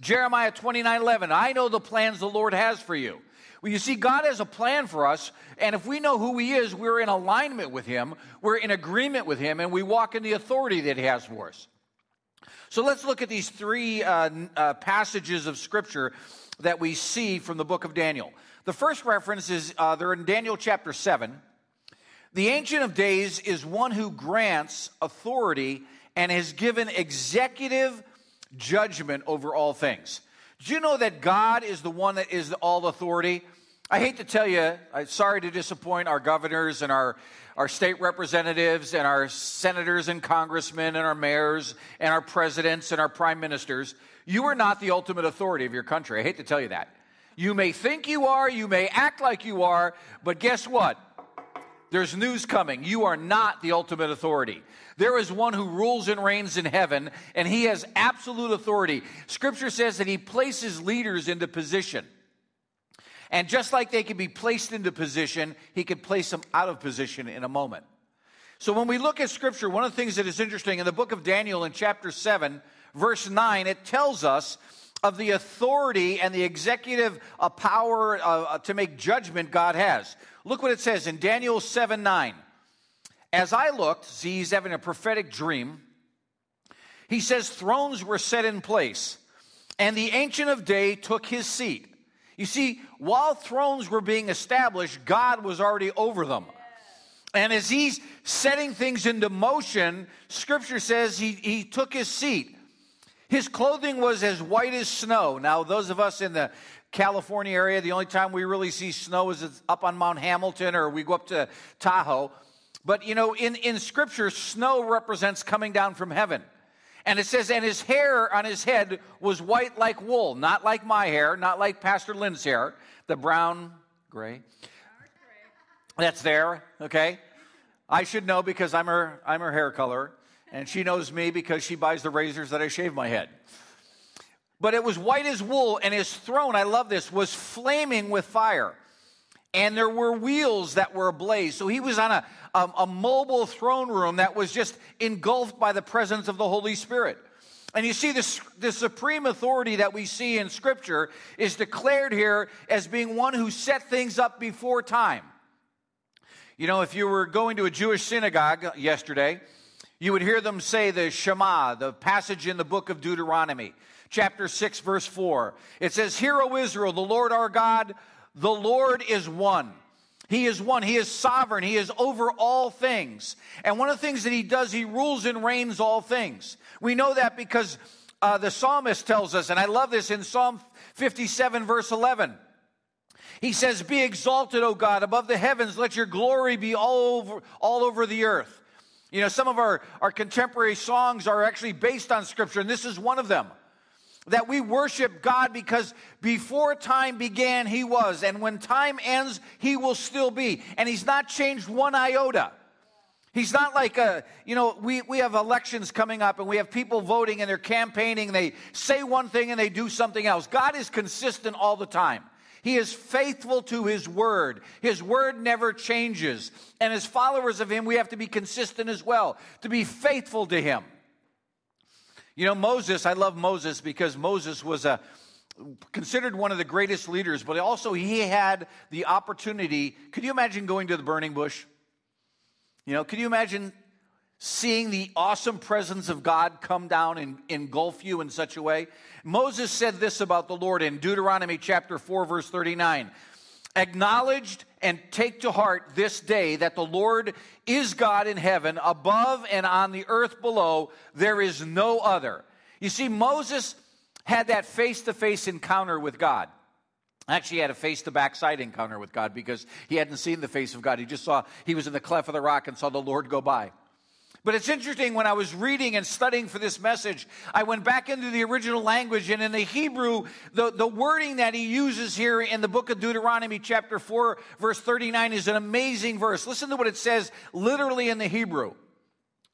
Jeremiah 29:11, I know the plans the Lord has for you. Well, you see, God has a plan for us, and if we know who He is, we're in alignment with Him, we're in agreement with Him, and we walk in the authority that He has for us. So let's look at these three passages of Scripture that we see from the book of Daniel. The first reference is they're in Daniel chapter 7. The Ancient of Days is one who grants authority and has given executive judgment over all things. Do you know that God is the one that is all authority? I hate to tell you, I'm sorry to disappoint our governors and our state representatives and our senators and congressmen and our mayors and our presidents and our prime ministers. You are not the ultimate authority of your country. I hate to tell you that. You may think you are, you may act like you are, but guess what? There's news coming. You are not the ultimate authority. There is one who rules and reigns in heaven, and He has absolute authority. Scripture says that He places leaders into position. And just like they can be placed into position, He can place them out of position in a moment. So when we look at Scripture, one of the things that is interesting, in the book of Daniel in chapter 7, verse 9, it tells us of the authority and the executive power to make judgment God has. Look what it says in Daniel 7:9. As I looked, see, he's having a prophetic dream. He says, thrones were set in place, and the Ancient of Days took his seat. You see, while thrones were being established, God was already over them. And as he's setting things into motion, Scripture says he took his seat. His clothing was as white as snow. Now, those of us in the California area, the only time we really see snow is it's up on Mount Hamilton or we go up to Tahoe. But, you know, in Scripture, snow represents coming down from heaven. And it says, and his hair on his head was white like wool, not like my hair, not like Pastor Lynn's hair, the brown, gray. That's there, okay? I should know because I'm her hair color, and she knows me because she buys the razors that I shave my head. But it was white as wool, and his throne, I love this, was flaming with fire. And there were wheels that were ablaze. So he was on a mobile throne room that was just engulfed by the presence of the Holy Spirit. And you see, the supreme authority that we see in Scripture is declared here as being one who set things up before time. You know, if you were going to a Jewish synagogue yesterday, you would hear them say the Shema, the passage in the book of Deuteronomy, chapter 6, verse 4. It says, "Hear, O Israel, the Lord our God, the Lord is one. He is one. He is sovereign. He is over all things." And one of the things that he does, he rules and reigns all things. We know that because the psalmist tells us, and I love this in Psalm 57, verse 11. He says, "Be exalted, O God, above the heavens. Let your glory be all over the earth." You know, some of our contemporary songs are actually based on Scripture, and this is one of them. That we worship God because before time began, he was. And when time ends, he will still be. And he's not changed one iota. He's not like we have elections coming up and we have people voting and they're campaigning. And they say one thing and they do something else. God is consistent all the time. He is faithful to his word. His word never changes. And as followers of him, we have to be consistent as well, to be faithful to him. You know, Moses, I love Moses because Moses was considered one of the greatest leaders, but also he had the opportunity. Could you imagine going to the burning bush? You know, could you imagine seeing the awesome presence of God come down and engulf you in such a way? Moses said this about the Lord in Deuteronomy chapter 4, verse 39. "Acknowledged and take to heart this day that the Lord is God in heaven above and on the earth below. There is no other." You see, Moses had that face-to-face encounter with God. Actually, he had a face-to-backside encounter with God because he hadn't seen the face of God. He just saw, he was in the cleft of the rock and saw the Lord go by. But it's interesting, when I was reading and studying for this message, I went back into the original language, and in the Hebrew, the wording that he uses here in the book of Deuteronomy chapter 4, verse 39 is an amazing verse. Listen to what it says literally in the Hebrew.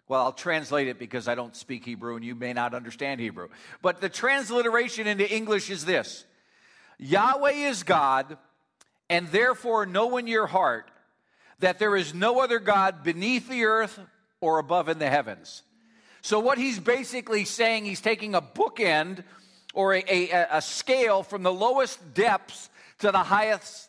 Well, I'll translate it because I don't speak Hebrew, and you may not understand Hebrew. But the transliteration into English is this: "Yahweh is God, and therefore know in your heart that there is no other God beneath the earth or above in the heavens." So what he's basically saying, he's taking a bookend or a scale from the lowest depths to the highest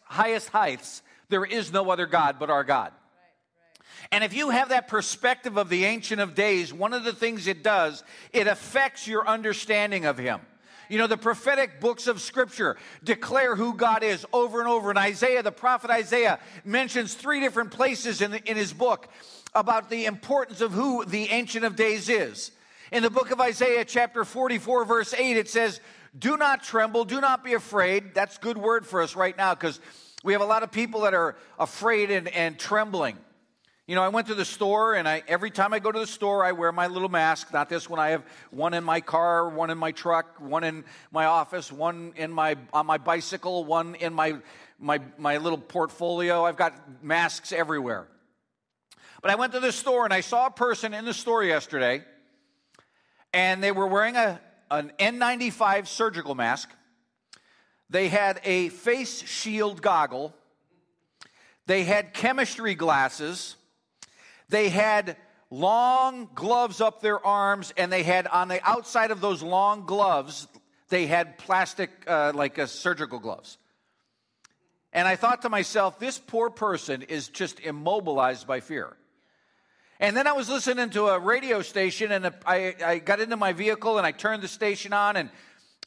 heights. There is no other God but our God. Right. And if you have that perspective of the Ancient of Days, one of the things it does, it affects your understanding of him. You know, the prophetic books of Scripture declare who God is over and over. And Isaiah, the prophet Isaiah, mentions three different places in his book about the importance of who the Ancient of Days is. In the book of Isaiah, chapter 44, verse 8, it says, "Do not tremble, do not be afraid." That's a good word for us right now because we have a lot of people that are afraid and trembling. You know, I went to the store, and every time I go to the store, I wear my little mask. Not this one. I have one in my car, one in my truck, one in my office, one in on my bicycle, one in my little portfolio. I've got masks everywhere. But I went to the store, and I saw a person in the store yesterday, and they were wearing an N95 surgical mask. They had a face shield goggle. They had chemistry glasses. They had long gloves up their arms, and they had on the outside of those long gloves, they had plastic, surgical gloves. And I thought to myself, this poor person is just immobilized by fear. And then I was listening to a radio station, and I got into my vehicle, and I turned the station on, and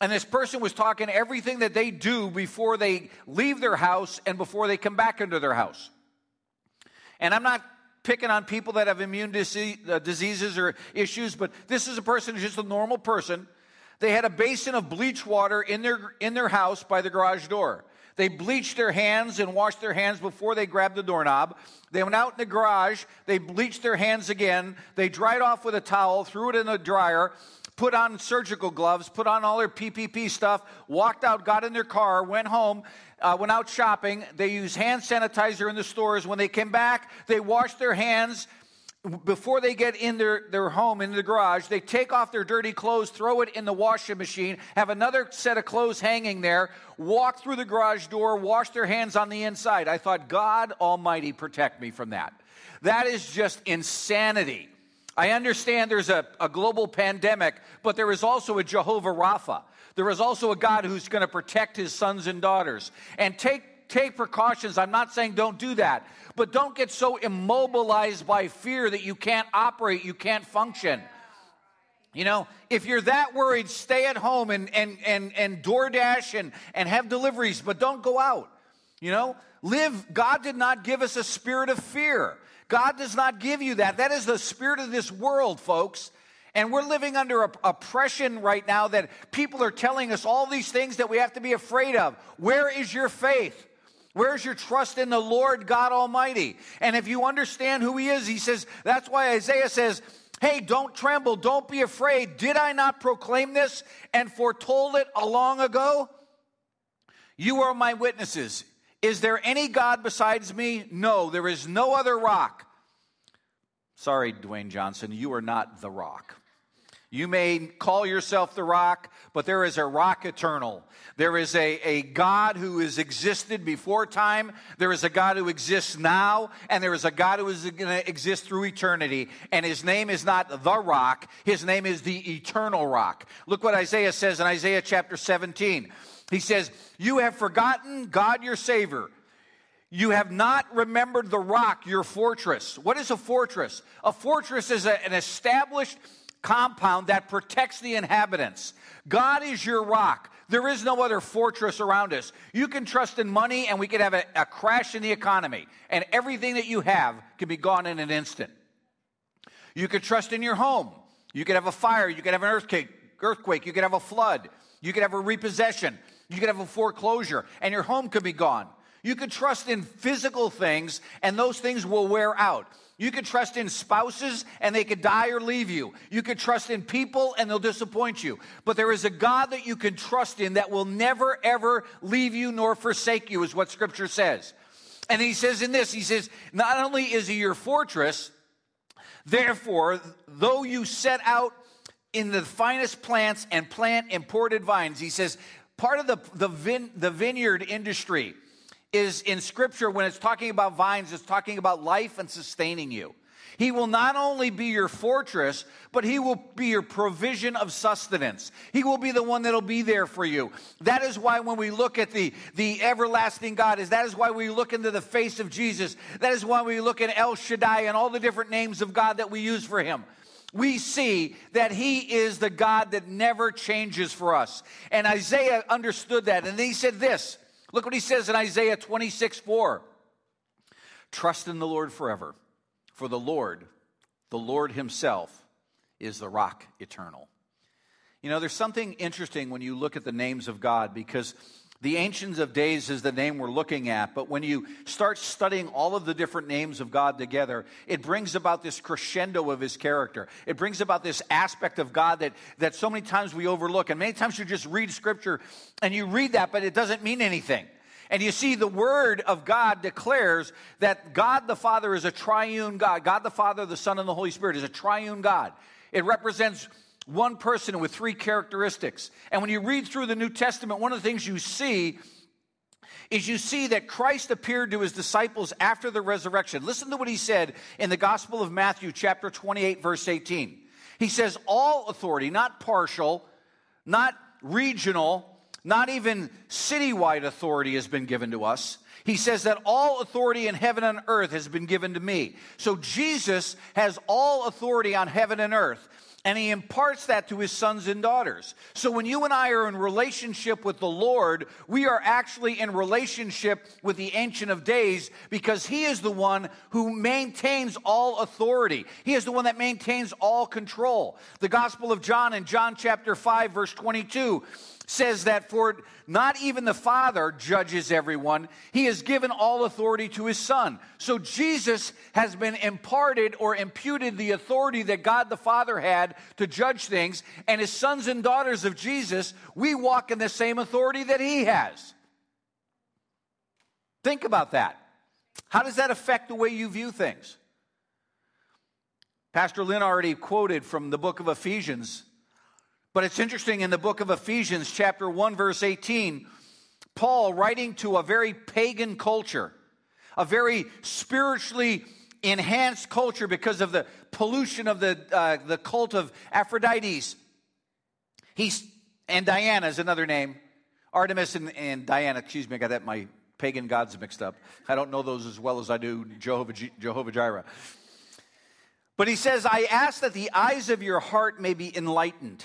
And this person was talking everything that they do before they leave their house and before they come back into their house. And I'm not picking on people that have immune diseases or issues, but this is a person who's just a normal person. They had a basin of bleach water in their house by the garage door. They bleached their hands and washed their hands before they grabbed the doorknob. They went out in the garage. They bleached their hands again. They dried off with a towel, threw it in the dryer, put on surgical gloves, put on all their PPP stuff, walked out, got in their car, went home, went out shopping. They used hand sanitizer in the stores. When they came back, they washed their hands. Before they get in their home, in the garage, they take off their dirty clothes, throw it in the washing machine, have another set of clothes hanging there, walk through the garage door, wash their hands on the inside. I thought, God Almighty, protect me from that. That is just insanity. I understand there's a global pandemic, but there is also a Jehovah Rapha. There is also a God who's going to protect his sons and daughters. And take precautions. I'm not saying don't do that, but don't get so immobilized by fear that you can't operate, you can't function. You know, if you're that worried, stay at home and DoorDash and have deliveries, but don't go out. You know, live. God did not give us a spirit of fear. God does not give you that. That is the spirit of this world, folks. And we're living under oppression right now that people are telling us all these things that we have to be afraid of. Where is your faith? Where's your trust in the Lord God Almighty? And if you understand who he is, he says, that's why Isaiah says, hey, don't tremble, don't be afraid. Did I not proclaim this and foretold it a long ago? You are my witnesses. Is there any God besides me? No, there is no other rock. Sorry, Dwayne Johnson, you are not the rock. You may call yourself the rock, but there is a rock eternal. There is a God who has existed before time. There is a God who exists now, and there is a God who is going to exist through eternity. And his name is not the rock. His name is the eternal rock. Look what Isaiah says in Isaiah chapter 17. He says, you have forgotten God your Savior. You have not remembered the rock, your fortress. What is a fortress? A fortress is an established compound that protects the inhabitants. God is your rock. There is no other fortress around us. You can trust in money, and we can have a crash in the economy, and everything that you have can be gone in an instant. You can trust in your home. You can have a fire. You can have an earthquake. You can have a flood. You can have a repossession. You can have a foreclosure, and your home could be gone. You can trust in physical things, and those things will wear out. You can trust in spouses, and they could die or leave you. You can trust in people, and they'll disappoint you. But there is a God that you can trust in that will never, ever leave you nor forsake you, is what Scripture says. And he says in this, he says, not only is he your fortress, therefore, though you set out in the finest plants and plant imported vines, he says, part of the vineyard industry is in Scripture, when it's talking about vines, it's talking about life and sustaining you. He will not only be your fortress, but he will be your provision of sustenance. He will be the one that'll be there for you. That is why when we look at the everlasting God, that is why we look into the face of Jesus. That is why we look at El Shaddai and all the different names of God that we use for him. We see that he is the God that never changes for us. And Isaiah understood that, and he said this. Look what he says in Isaiah 26:4. Trust in the Lord forever, for the Lord himself, is the rock eternal. You know, there's something interesting when you look at the names of God, because the Ancients of Days is the name we're looking at, but when you start studying all of the different names of God together, it brings about this crescendo of his character. It brings about this aspect of God that so many times we overlook, and many times you just read Scripture and you read that, but it doesn't mean anything. And you see, the Word of God declares that God the Father is a triune God. God the Father, the Son, and the Holy Spirit is a triune God. It represents one person with three characteristics. And when you read through the New Testament, one of the things you see is you see that Christ appeared to his disciples after the resurrection. Listen to what he said in the Gospel of Matthew, chapter 28, verse 18. He says, all authority, not partial, not regional, not even citywide authority has been given to us. He says that all authority in heaven and earth has been given to me. So Jesus has all authority on heaven and earth. and he imparts that to his sons and daughters. So when you and I are in relationship with the Lord, we are actually in relationship with the Ancient of Days, because he is the one who maintains all authority. He is the one that maintains all control. The Gospel of John in John chapter 5, verse 22 says that for not even the Father judges everyone. He has given all authority to his Son. So Jesus has been imparted or imputed the authority that God the Father had to judge things. And as sons and daughters of Jesus, we walk in the same authority that he has. Think about that. How does that affect the way you view things? Pastor Lynn already quoted from the book of Ephesians. But it's interesting, in the book of Ephesians, chapter 1, verse 18, Paul, writing to a very pagan culture, a very spiritually enhanced culture because of the pollution of the cult of Aphrodites. He's, and Diana is another name. Artemis and Diana, excuse me, I got that, my pagan gods mixed up. I don't know those as well as I do Jehovah Jireh. But he says, I ask that the eyes of your heart may be enlightened.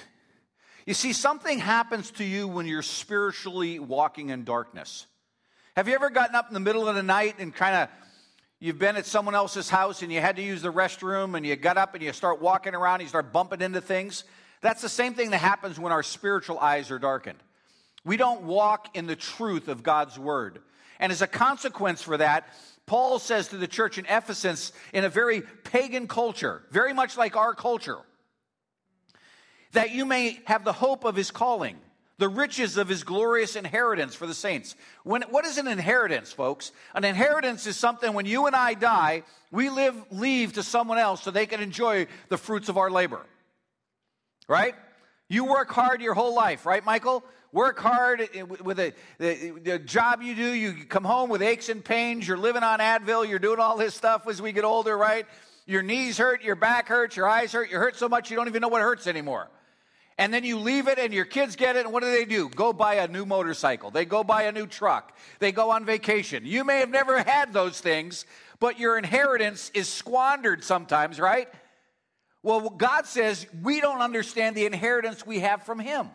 You see, something happens to you when you're spiritually walking in darkness. Have you ever gotten up in the middle of the night and kind of, you've been at someone else's house and you had to use the restroom and you got up and you start walking around and you start bumping into things? That's the same thing that happens when our spiritual eyes are darkened. We don't walk in the truth of God's word. And as a consequence for that, Paul says to the church in Ephesus, in a very pagan culture, very much like our culture, that you may have the hope of his calling, the riches of his glorious inheritance for the saints. What is an inheritance, folks? An inheritance is something when you and I die, we leave to someone else so they can enjoy the fruits of our labor, right? You work hard your whole life, right, Michael? Work hard with the job you do. You come home with aches and pains. You're living on Advil. You're doing all this stuff as we get older, right? Your knees hurt. Your back hurts. Your eyes hurt. You hurt so much you don't even know what hurts anymore. And then you leave it and your kids get it, and what do? Go buy a new motorcycle. They go buy a new truck. They go on vacation. You may have never had those things, but your inheritance is squandered sometimes, right? Well, God says we don't understand the inheritance we have from him.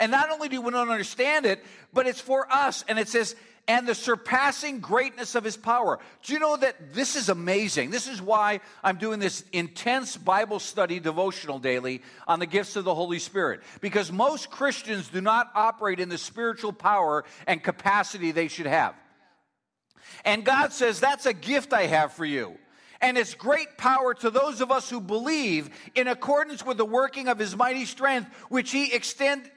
And not only do we not understand it, but it's for us. And it says, and the surpassing greatness of his power. Do you know that this is amazing? This is why I'm doing this intense Bible study devotional daily on the gifts of the Holy Spirit. Because most Christians do not operate in the spiritual power and capacity they should have. And God says, that's a gift I have for you. And it's great power to those of us who believe, in accordance with the working of his mighty strength, which he extended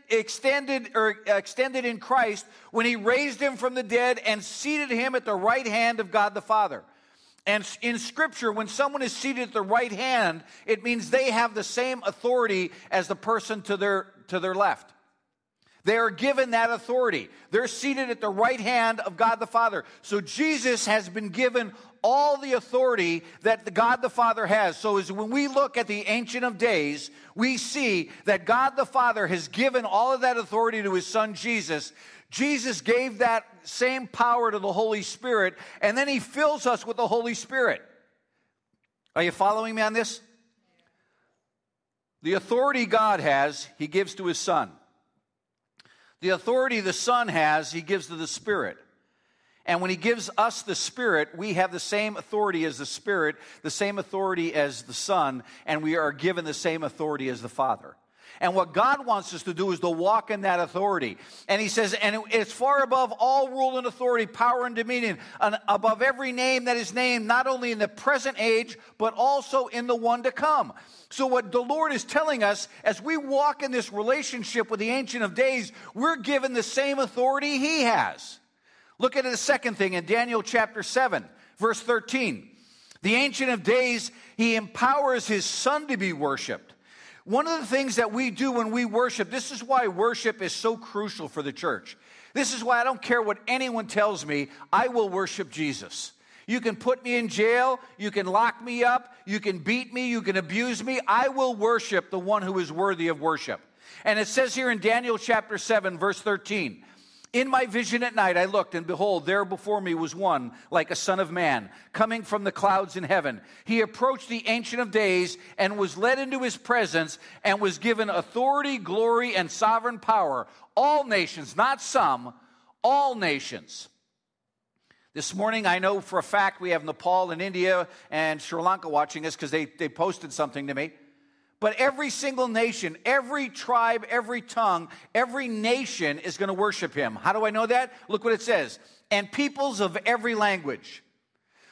in Christ when he raised him from the dead and seated him at the right hand of God the Father. And in Scripture, when someone is seated at the right hand, it means they have the same authority as the person to their left. They are given that authority. They're seated at the right hand of God the Father. So Jesus has been given all the authority that God the Father has. So as when we look at the Ancient of Days, we see that God the Father has given all of that authority to his Son Jesus. Jesus gave that same power to the Holy Spirit, and then he fills us with the Holy Spirit. Are you following me on this? The authority God has, he gives to his Son. The authority the Son has, he gives to the Spirit. And when he gives us the Spirit, we have the same authority as the Spirit, the same authority as the Son, and we are given the same authority as the Father. And what God wants us to do is to walk in that authority. And he says, and it's far above all rule and authority, power and dominion, and above every name that is named, not only in the present age, but also in the one to come. So what the Lord is telling us, as we walk in this relationship with the Ancient of Days, we're given the same authority he has. Look at the second thing in Daniel chapter 7, verse 13. The Ancient of Days, he empowers his Son to be worshipped. One of the things that we do when we worship, this is why worship is so crucial for the church. This is why I don't care what anyone tells me, I will worship Jesus. You can put me in jail, you can lock me up, you can beat me, you can abuse me. I will worship the one who is worthy of worship. And it says here in Daniel chapter 7, verse 13, In my vision at night I looked, and behold, there before me was one like a son of man, coming from the clouds in heaven. He approached the Ancient of Days and was led into his presence and was given authority, glory, and sovereign power. All nations, not some, all nations. This morning, I know for a fact we have Nepal and India and Sri Lanka watching us because they posted something to me. But every single nation, every tribe, every tongue, every nation is going to worship him. How do I know that? Look what it says. And peoples of every language.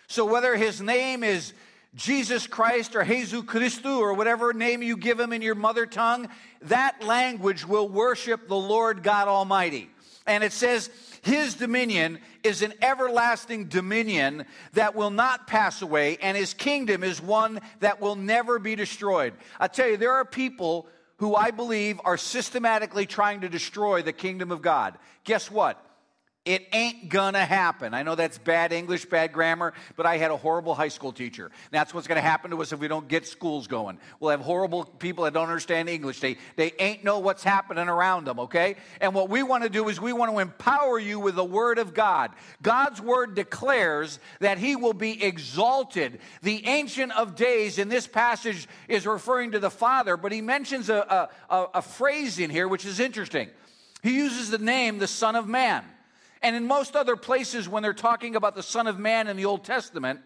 So whether his name is Jesus Christ or Jesus Christu or whatever name you give him in your mother tongue, that language will worship the Lord God Almighty. And it says his dominion is an everlasting dominion that will not pass away, and his kingdom is one that will never be destroyed. I tell you, there are people who I believe are systematically trying to destroy the kingdom of God. Guess what? It ain't gonna happen. I know that's bad English, bad grammar, but I had a horrible high school teacher. That's what's gonna happen to us if we don't get schools going. We'll have horrible people that don't understand English. They ain't know what's happening around them, okay? And what we wanna do is we wanna empower you with the word of God. God's word declares that he will be exalted. The Ancient of Days in this passage is referring to the Father, but he mentions a phrase in here which is interesting. He uses the name, the Son of Man. And in most other places, when they're talking about the Son of Man in the Old Testament,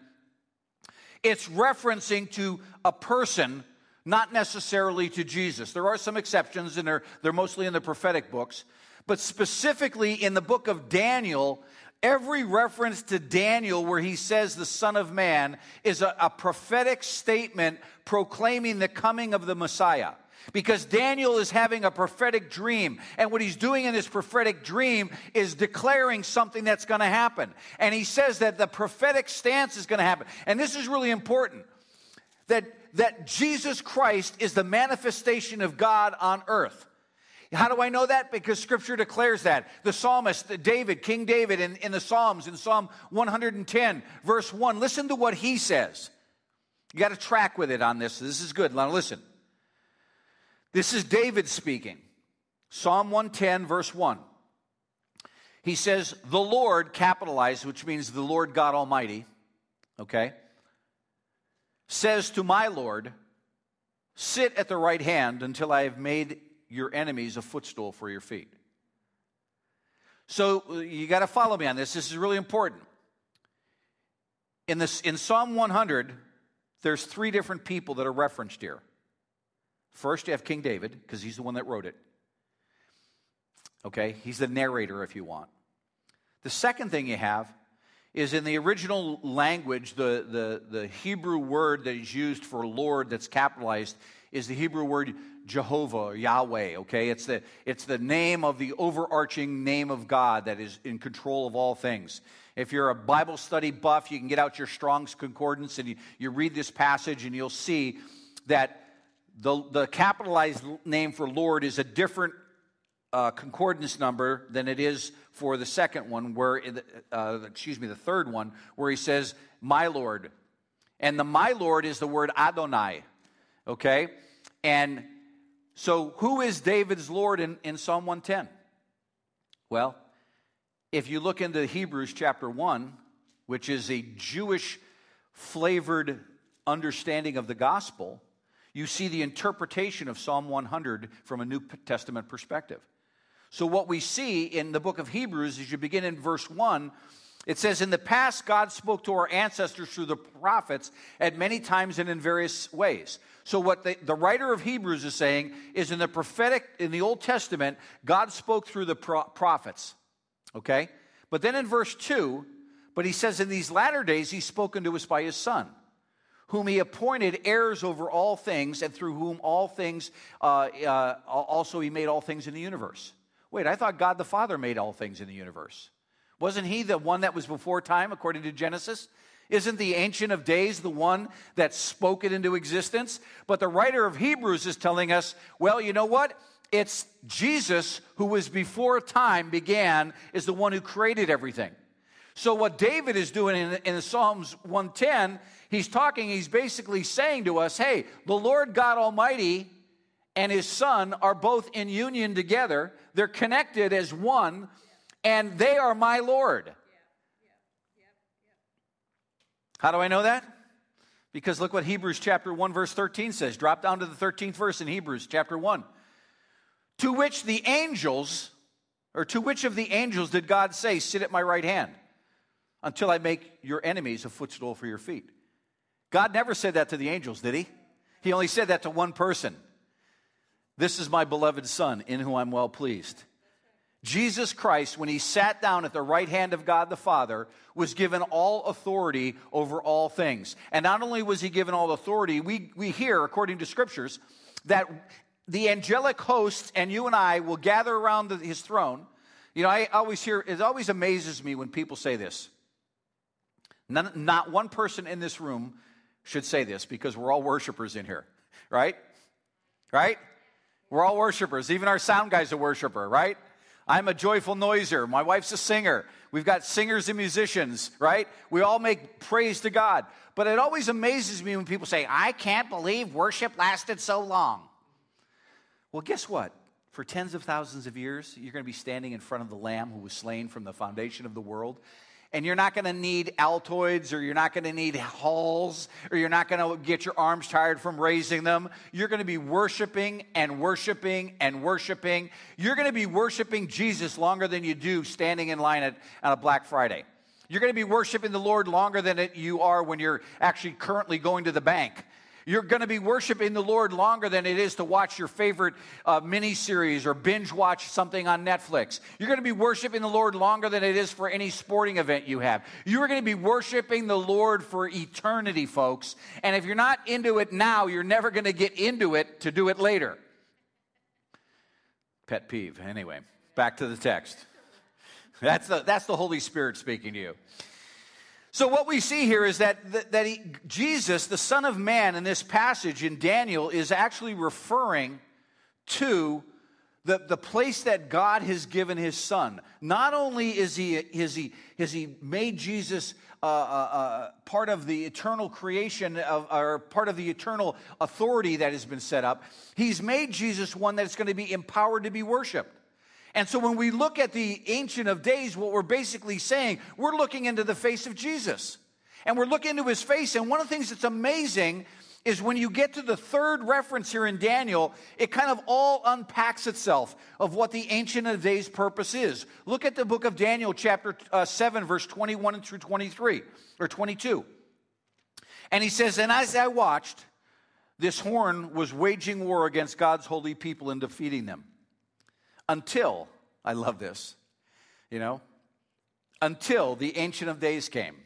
it's referencing to a person, not necessarily to Jesus. There are some exceptions, and they're mostly in the prophetic books. But specifically in the book of Daniel, every reference to Daniel where he says the Son of Man is a prophetic statement proclaiming the coming of the Messiah. Because Daniel is having a prophetic dream, and what he's doing in this prophetic dream is declaring something that's going to happen. And he says that the prophetic stance is going to happen. And this is really important, that Jesus Christ is the manifestation of God on earth. How do I know that? Because Scripture declares that. The psalmist, David, King David, in the Psalms, in Psalm 110, verse 1, listen to what he says. You got to track with it on this. This is good. Now listen. This is David speaking, Psalm 110, verse 1. He says, the Lord, capitalized, which means the Lord God Almighty, okay, says to my Lord, sit at the right hand until I have made your enemies a footstool for your feet. So you got to follow me on this. This is really important. In Psalm 100, there's three different people that are referenced here. First, you have King David, because he's the one that wrote it. Okay? He's the narrator, if you want. The second thing you have is in the original language, the Hebrew word that is used for Lord that's capitalized is the Hebrew word Jehovah, or Yahweh, okay? It's the name of the overarching name of God that is in control of all things. If you're a Bible study buff, you can get out your Strong's Concordance, and you read this passage, and you'll see that the capitalized name for Lord is a different concordance number than it is for the second one, the third one, where he says, my Lord. And the my Lord is the word Adonai, okay? And so who is David's Lord in Psalm 110? Well, if you look into Hebrews chapter 1, which is a Jewish-flavored understanding of the gospel, you see the interpretation of Psalm 100 from a New Testament perspective. So what we see in the book of Hebrews is you begin in verse 1. It says, in the past, God spoke to our ancestors through the prophets at many times and in various ways. So what the writer of Hebrews is saying is in the Old Testament, God spoke through the prophets. Okay? But then in verse 2, but he says, in these latter days, he's spoken to us by his Son, whom he appointed heirs over all things, and through whom all things, also he made all things in the universe. Wait, I thought God the Father made all things in the universe. Wasn't he the one that was before time, according to Genesis? Isn't the Ancient of Days the one that spoke it into existence? But the writer of Hebrews is telling us, well, you know what? It's Jesus, who was before time began, is the one who created everything. So what David is doing in Psalms 110, he's basically saying to us, hey, the Lord God Almighty and his Son are both in union together. They're connected as one, and they are my Lord. How do I know that? Because look what Hebrews chapter 1 verse 13 says. Drop down to the 13th verse in Hebrews chapter 1. To which the angels, or to which of the angels did God say, sit at my right hand until I make your enemies a footstool for your feet? God never said that to the angels, did he? He only said that to one person. This is my beloved Son, in whom I'm well pleased. Jesus Christ, when he sat down at the right hand of God the Father, was given all authority over all things. And not only was he given all authority, we hear, according to scriptures, that the angelic hosts and you and I will gather around his throne. You know, I always hear, it always amazes me when people say this. Not one person in this room should say this, because we're all worshipers in here, right? Right? We're all worshipers. Even our sound guy's a worshiper, right? I'm a joyful noiser. My wife's a singer. We've got singers and musicians, right? We all make praise to God. But it always amazes me when people say, I can't believe worship lasted so long. Well, guess what? For tens of thousands of years, you're going to be standing in front of the Lamb who was slain from the foundation of the world. And you're not going to need Altoids, or you're not going to need halls, or you're not going to get your arms tired from raising them. You're going to be worshiping and worshiping and worshiping. You're going to be worshiping Jesus longer than you do standing in line at a Black Friday. You're going to be worshiping the Lord longer than you are when you're actually currently going to the bank. You're going to be worshiping the Lord longer than it is to watch your favorite miniseries or binge watch something on Netflix. You're going to be worshiping the Lord longer than it is for any sporting event you have. You're going to be worshiping the Lord for eternity, folks. And if you're not into it now, you're never going to get into it to do it later. Pet peeve. Anyway, back to the text. That's the Holy Spirit speaking to you. So what we see here is that Jesus, the Son of Man, in this passage in Daniel, is actually referring to the place that God has given his Son. Not only has he made Jesus part of the eternal creation, or part of the eternal authority that has been set up, he's made Jesus one that's going to be empowered to be worshipped. And so when we look at the Ancient of Days, what we're basically saying, we're looking into the face of Jesus. And we're looking into his face. And one of the things that's amazing is when you get to the third reference here in Daniel, it kind of all unpacks itself of what the Ancient of Days purpose is. Look at the book of Daniel, chapter 7, verse 21 through 23, or 22. And he says, and as I watched, this horn was waging war against God's holy people and defeating them. Until, I love this, you know, until the Ancient of Days came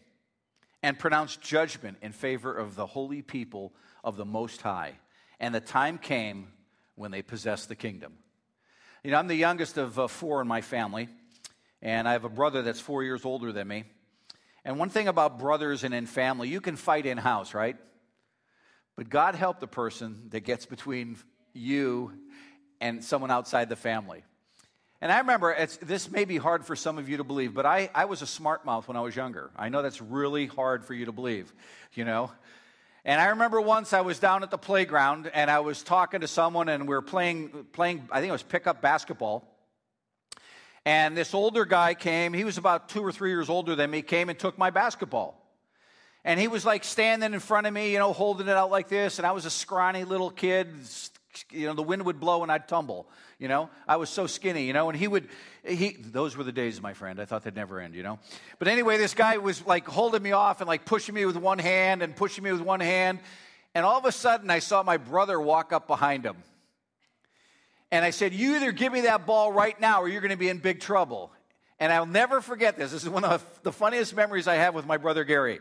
and pronounced judgment in favor of the holy people of the Most High. And the time came when they possessed the kingdom. You know, I'm the youngest of four in my family, and I have a brother that's 4 years older than me. And one thing about brothers and in family, you can fight in house, right? But God help the person that gets between you and someone outside the family. And I remember, this may be hard for some of you to believe, but I was a smart mouth when I was younger. I know that's really hard for you to believe, you know. And I remember once I was down at the playground, and I was talking to someone, and we were playing, I think it was pickup basketball. And this older guy came, he was about 2 or 3 years older than me, came and took my basketball. And he was like standing in front of me, you know, holding it out like this, and I was a scrawny little kid. You know, the wind would blow and I'd tumble, you know. I was so skinny, you know, and those were the days, my friend. I thought they'd never end, you know. But anyway, this guy was like holding me off and like pushing me with one hand. And all of a sudden, I saw my brother walk up behind him. And I said, you either give me that ball right now or you're going to be in big trouble. And I'll never forget this. This is one of the funniest memories I have with my brother Gary.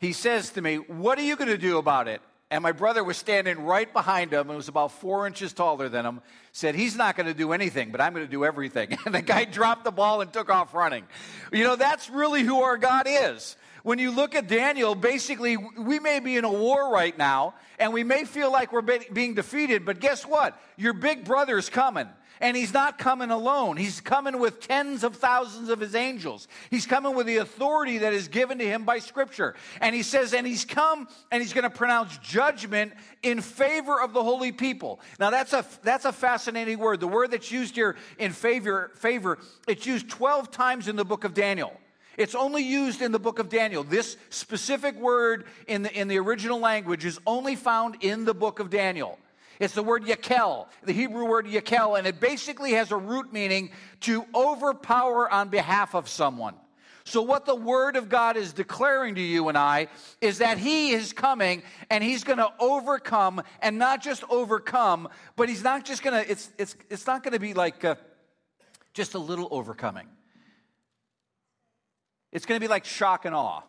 He says to me, what are you going to do about it? And my brother was standing right behind him and was about 4 inches taller than him, said, he's not going to do anything, but I'm going to do everything. And the guy dropped the ball and took off running. You know, that's really who our God is. When you look at Daniel, basically, we may be in a war right now, and we may feel like we're being defeated, but guess what? Your big brother's coming. And he's not coming alone. He's coming with tens of thousands of his angels. He's coming with the authority that is given to him by Scripture. And he says, and he's come and he's going to pronounce judgment in favor of the holy people. Now, that's a fascinating word. The word that's used here in favor, it's used 12 times in the book of Daniel. It's only used in the book of Daniel. This specific word in the original language is only found in the book of Daniel. It's the word yakel, the Hebrew word yakel, and it basically has a root meaning to overpower on behalf of someone. So what the Word of God is declaring to you and I is that He is coming and He's going to overcome, and not just overcome, but He's not just going to, it's not going to be like just a little overcoming. It's going to be like shock and awe.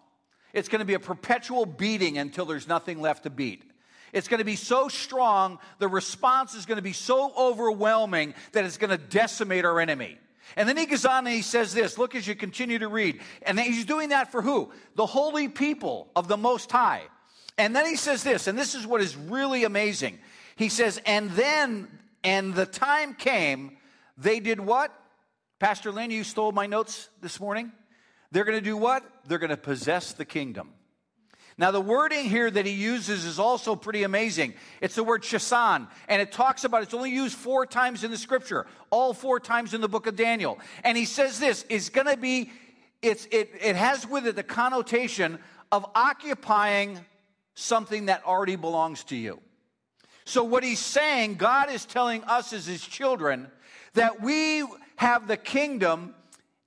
It's going to be a perpetual beating until there's nothing left to beat. It's going to be so strong, the response is going to be so overwhelming that it's going to decimate our enemy. And then he goes on and he says this, look as you continue to read. And he's doing that for who? The holy people of the Most High. And then he says this, and this is what is really amazing. He says, and the time came, they did what? Pastor Lynn, you stole my notes this morning. They're going to do what? They're going to possess the kingdom. Now, the wording here that he uses is also pretty amazing. It's the word shasan, and it talks about, it's only used 4 times in the Scripture, all 4 times in the book of Daniel. And he says this, it's going to be, it has with it the connotation of occupying something that already belongs to you. So what he's saying, God is telling us as his children that we have the kingdom,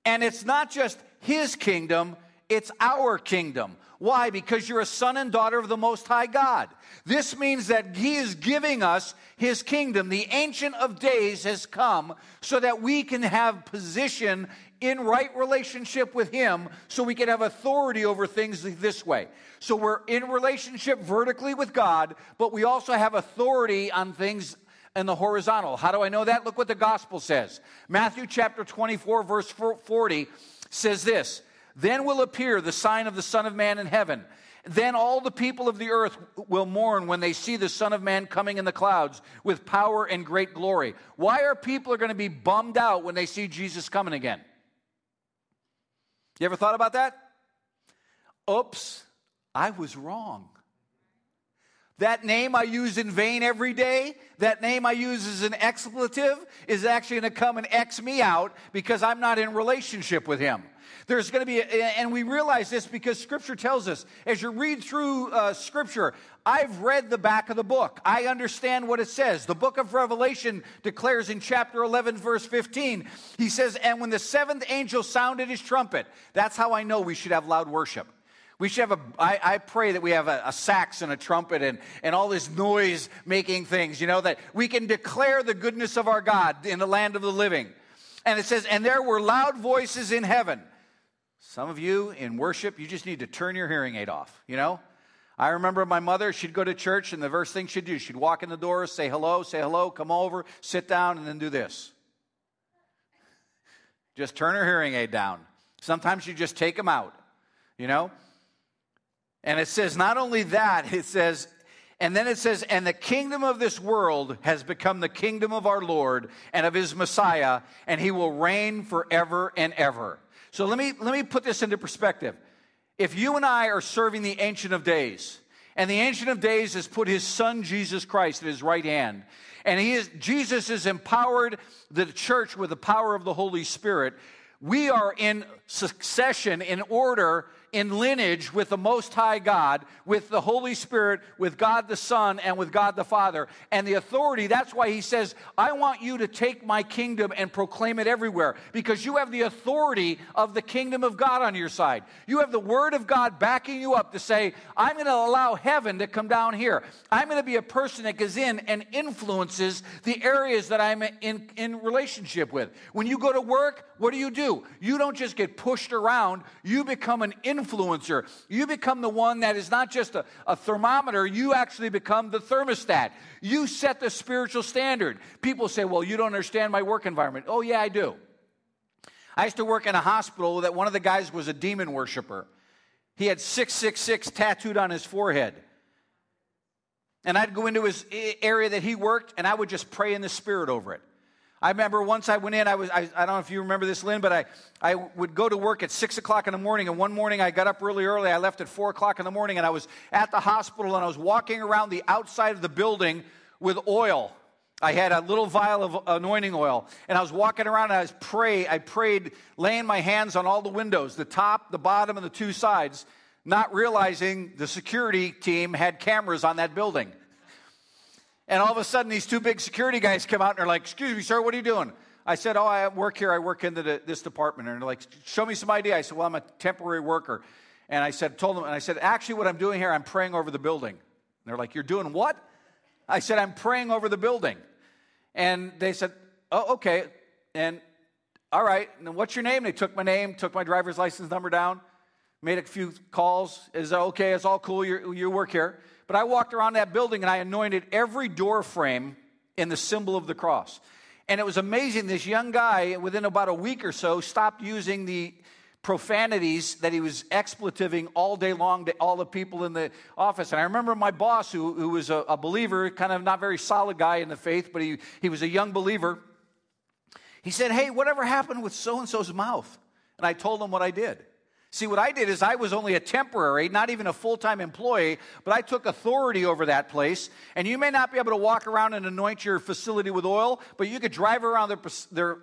and it's not just his kingdom, it's our kingdom. Why? Because you're a son and daughter of the Most High God. This means that He is giving us His kingdom. The Ancient of Days has come so that we can have position in right relationship with Him, so we can have authority over things this way. So we're in relationship vertically with God, but we also have authority on things in the horizontal. How do I know that? Look what the gospel says. Matthew chapter 24, verse 40 says this. Then will appear the sign of the Son of Man in heaven. Then all the people of the earth will mourn when they see the Son of Man coming in the clouds with power and great glory. Why are people going to be bummed out when they see Jesus coming again? You ever thought about that? Oops, I was wrong. That name I use in vain every day, that name I use as an expletive, is actually going to come and X me out because I'm not in relationship with Him. There's going to be, and we realize this because Scripture tells us, as you read through Scripture, I've read the back of the book. I understand what it says. The book of Revelation declares in chapter 11, verse 15, he says, and when the 7th angel sounded his trumpet, that's how I know we should have loud worship. We should have I pray that we have a sax and a trumpet and all this noise-making things, you know, that we can declare the goodness of our God in the land of the living. And it says, and there were loud voices in heaven. Some of you in worship, you just need to turn your hearing aid off, you know? I remember my mother, she'd go to church, and the first thing she'd do, she'd walk in the door, say hello, come over, sit down, and then do this. Just turn her hearing aid down. Sometimes you just take them out, you know? And it says, not only that, it says, and then it says, and the kingdom of this world has become the kingdom of our Lord and of His Messiah, and He will reign forever and ever. So let me put this into perspective. If you and I are serving the Ancient of Days, and the Ancient of Days has put His Son Jesus Christ at His right hand, and Jesus has empowered the church with the power of the Holy Spirit, we are in succession, in order, in lineage with the Most High God, with the Holy Spirit, with God the Son, and with God the Father. And the authority, that's why He says, I want you to take my kingdom and proclaim it everywhere, because you have the authority of the kingdom of God on your side. You have the Word of God backing you up to say, I'm going to allow heaven to come down here. I'm going to be a person that goes in and influences the areas that I'm in relationship with. When you go to work, what do? You don't just get pushed around. You become an influencer. You become the one that is not just a thermometer, you actually become the thermostat. You set the spiritual standard. People say, well, you don't understand my work environment. Oh, yeah, I do. I used to work in a hospital that one of the guys was a demon worshiper. He had 666 tattooed on his forehead. And I'd go into his area that he worked, and I would just pray in the Spirit over it. I remember once I went in, I don't know if you remember this, Lynn, but I would go to work at 6 o'clock in the morning, and one morning I got up really early. I left at 4 o'clock in the morning, and I was at the hospital, and I was walking around the outside of the building with oil. I had a little vial of anointing oil, and I was walking around, and I prayed, laying my hands on all the windows, the top, the bottom, and the two sides, not realizing the security team had cameras on that building. And all of a sudden, these two big security guys come out and are like, "Excuse me, sir, what are you doing?" I said, "Oh, I work here. I work in this department." And they're like, "Show me some ID." I said, "Well, I'm a temporary worker." And I said, "Actually, what I'm doing here, I'm praying over the building." And they're like, "You're doing what?" I said, "I'm praying over the building." And they said, "Oh, okay. And all right. And then what's your name?" And they took my name, took my driver's license number down, made a few calls. "Is that okay? It's all cool. You work here." But I walked around that building, and I anointed every door frame in the symbol of the cross. And it was amazing. This young guy, within about a week or so, stopped using the profanities that he was expletiving all day long to all the people in the office. And I remember my boss, who was a believer, kind of not very solid guy in the faith, but he was a young believer. He said, "Hey, whatever happened with so-and-so's mouth?" And I told him what I did. See, what I did is I was only a temporary, not even a full-time employee, but I took authority over that place. And you may not be able to walk around and anoint your facility with oil, but you could drive around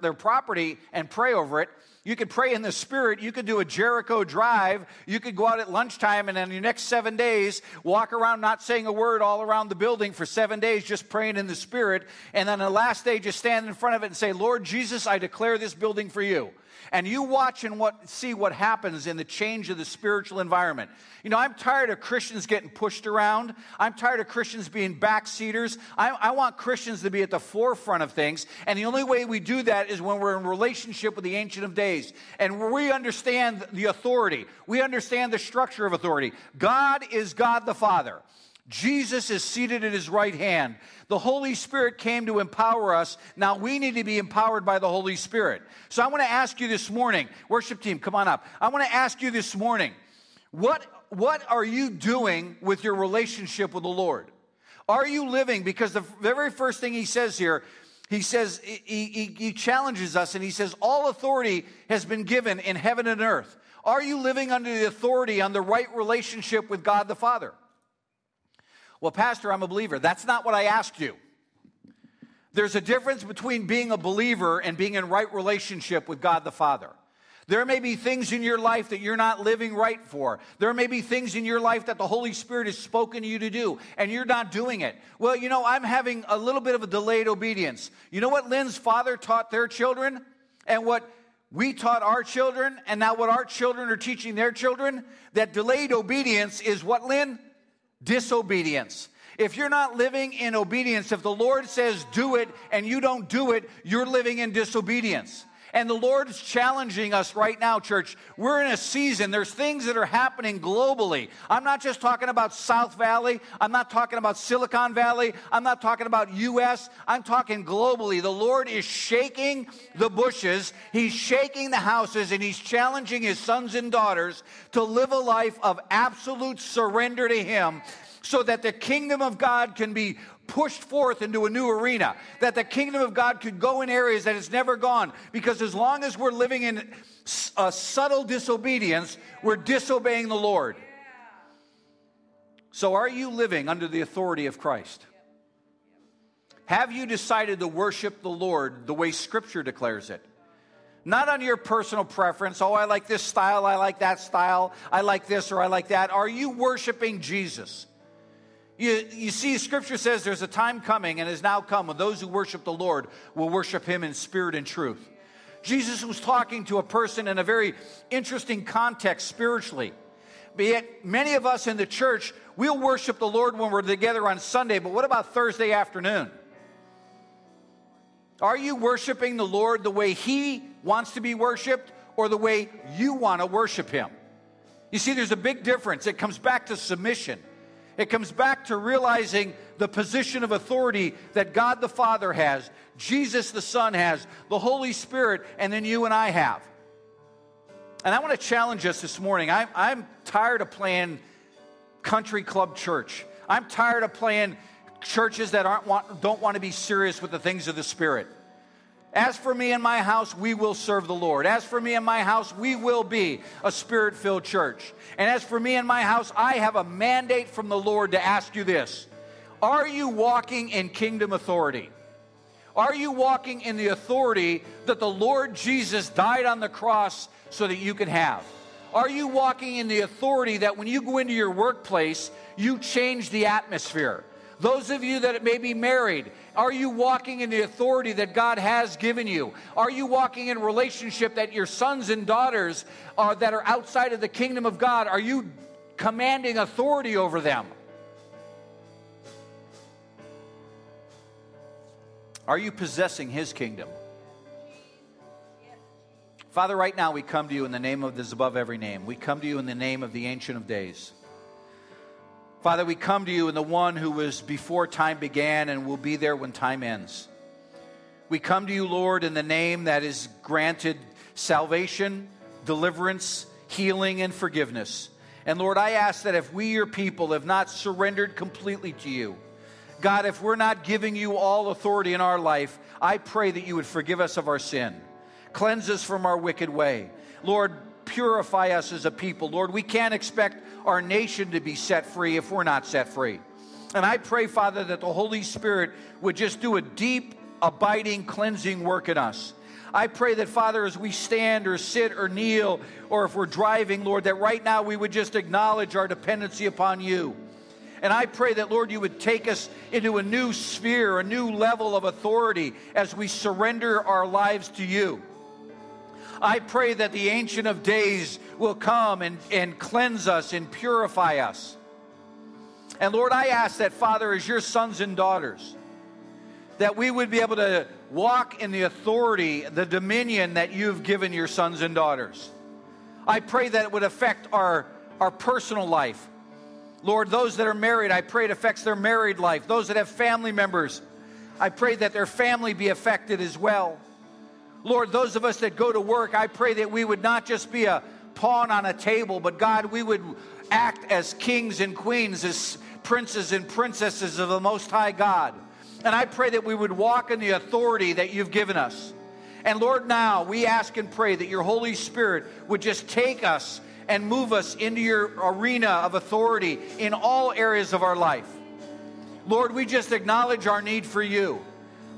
their property and pray over it. You could pray in the Spirit. You could do a Jericho drive. You could go out at lunchtime and in the next 7 days, walk around not saying a word all around the building for 7 days, just praying in the Spirit. And then the last day, just stand in front of it and say, "Lord Jesus, I declare this building for you." And you watch and see what happens in the change of the spiritual environment. You know, I'm tired of Christians getting pushed around. I'm tired of Christians being backseaters. I want Christians to be at the forefront of things. And the only way we do that is when we're in relationship with the Ancient of Days. And we understand the authority. We understand the structure of authority. God is God the Father. Jesus is seated at his right hand. The Holy Spirit came to empower us. Now we need to be empowered by the Holy Spirit. So I want to ask you this morning, worship team, come on up. I want to ask you this morning, what are you doing with your relationship with the Lord? Are you living? Because the very first thing he says here, he says, he challenges us, and he says, all authority has been given in heaven and earth. Are you living under the authority on the right relationship with God the Father? Well, Pastor, I'm a believer. That's not what I asked you. There's a difference between being a believer and being in right relationship with God the Father. There may be things in your life that you're not living right for. There may be things in your life that the Holy Spirit has spoken to you to do, and you're not doing it. Well, you know, I'm having a little bit of a delayed obedience. You know what Lynn's father taught their children and what we taught our children, and now what our children are teaching their children? That delayed obedience is what, Lynn? Disobedience. If you're not living in obedience, if the Lord says do it and you don't do it, you're living in disobedience. And the Lord's challenging us right now, church. We're in a season. There's things that are happening globally. I'm not just talking about South Valley. I'm not talking about Silicon Valley. I'm not talking about U.S. I'm talking globally. The Lord is shaking the bushes. He's shaking the houses, and he's challenging his sons and daughters to live a life of absolute surrender to him so that the kingdom of God can be pushed forth into a new arena, that the kingdom of God could go in areas that it's never gone, because as long as we're living in a subtle disobedience, we're disobeying the Lord. So are you living under the authority of Christ? Have you decided to worship the Lord the way Scripture declares it? Not on your personal preference. Oh, I like this style, I like that style, I like this or I like that. Are you worshiping Jesus? You see, Scripture says there's a time coming and has now come when those who worship the Lord will worship him in spirit and truth. Jesus was talking to a person in a very interesting context spiritually. But yet, many of us in the church, we'll worship the Lord when we're together on Sunday, but what about Thursday afternoon? Are you worshiping the Lord the way he wants to be worshiped or the way you want to worship him? You see, there's a big difference. It comes back to submission. It comes back to realizing the position of authority that God the Father has, Jesus the Son has, the Holy Spirit, and then you and I have. And I want to challenge us this morning. I'm tired of playing country club church. I'm tired of playing churches that don't want to be serious with the things of the Spirit. As for me and my house, we will serve the Lord. As for me and my house, we will be a Spirit-filled church. And as for me and my house, I have a mandate from the Lord to ask you this. Are you walking in kingdom authority? Are you walking in the authority that the Lord Jesus died on the cross so that you could have? Are you walking in the authority that when you go into your workplace, you change the atmosphere? Those of you that may be married, are you walking in the authority that God has given you? Are you walking in a relationship that your sons and daughters are, that are outside of the kingdom of God, are you commanding authority over them? Are you possessing His kingdom? Father, right now we come to you in the name of this above every name. We come to you in the name of the Ancient of Days. Father, we come to you in the one who was before time began and will be there when time ends. We come to you, Lord, in the name that is granted salvation, deliverance, healing, and forgiveness. And Lord, I ask that if we, your people, have not surrendered completely to you, God, if we're not giving you all authority in our life, I pray that you would forgive us of our sin. Cleanse us from our wicked way. Lord, purify us as a people. Lord, we can't expect our nation to be set free if we're not set free. And I pray, Father, that the Holy Spirit would just do a deep, abiding, cleansing work in us. I pray that, Father, as we stand or sit or kneel, or if we're driving, Lord, that right now we would just acknowledge our dependency upon you. And I pray that, Lord, you would take us into a new sphere, a new level of authority as we surrender our lives to you. I pray that the Ancient of Days will come and cleanse us and purify us. And Lord, I ask that, Father, as your sons and daughters, that we would be able to walk in the authority, the dominion that you've given your sons and daughters. I pray that it would affect our personal life. Lord, those that are married, I pray it affects their married life. Those that have family members, I pray that their family be affected as well. Lord, those of us that go to work, I pray that we would not just be a pawn on a table, but God, we would act as kings and queens, as princes and princesses of the Most High God. And I pray that we would walk in the authority that you've given us. And Lord, now we ask and pray that your Holy Spirit would just take us and move us into your arena of authority in all areas of our life. Lord, we just acknowledge our need for you.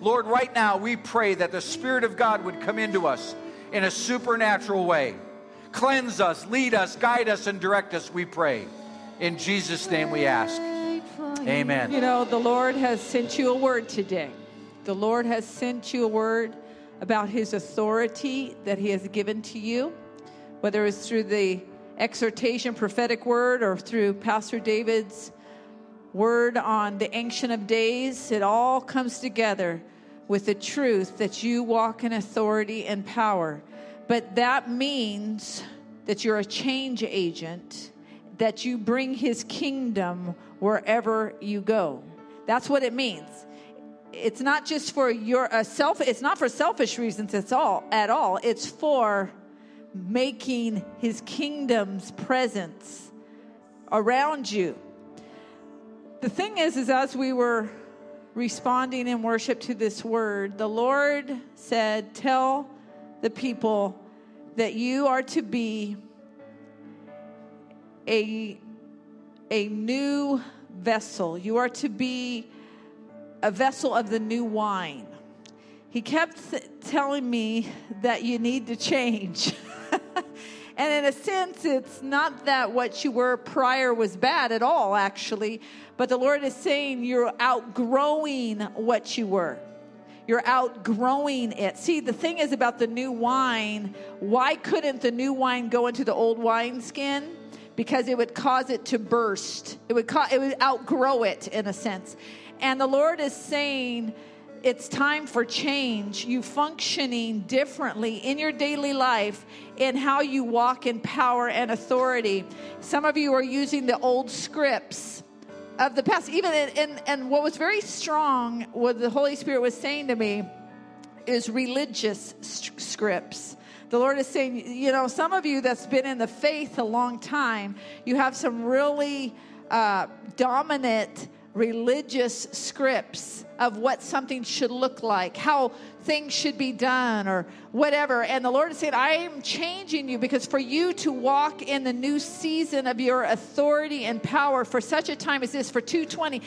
Lord, right now we pray that the Spirit of God would come into us in a supernatural way. Cleanse us, lead us, guide us, and direct us, we pray. In Jesus' name we ask. Amen. You know, the Lord has sent you a word today. The Lord has sent you a word about His authority that He has given to you, whether it's through the exhortation, prophetic word, or through Pastor David's word on the Ancient of Days. It all comes together with the truth that you walk in authority and power. But that means that you're a change agent, that you bring His kingdom wherever you go. That's what it means. It's not just for it's not for selfish reasons at all. It's for making His kingdom's presence around you. The thing is as we were responding in worship to this word, the Lord said, tell the people that you are to be a new vessel. You are to be a vessel of the new wine. He kept telling me that you need to change. And in a sense, it's not that what you were prior was bad at all, actually. But the Lord is saying you're outgrowing what you were. You're outgrowing it. See, the thing is about the new wine, why couldn't the new wine go into the old wineskin? Because it would cause it to burst. It would outgrow it, in a sense. And the Lord is saying it's time for change. You functioning differently in your daily life, in how you walk in power and authority. Some of you are using the old scripts of the past. Even and what was very strong, what the Holy Spirit was saying to me, is religious scripts. The Lord is saying, you know, some of you that's been in the faith a long time, you have some really dominant religious scripts of what something should look like, how things should be done or whatever. And the Lord is saying, I am changing you, because for you to walk in the new season of your authority and power for such a time as this, for 220,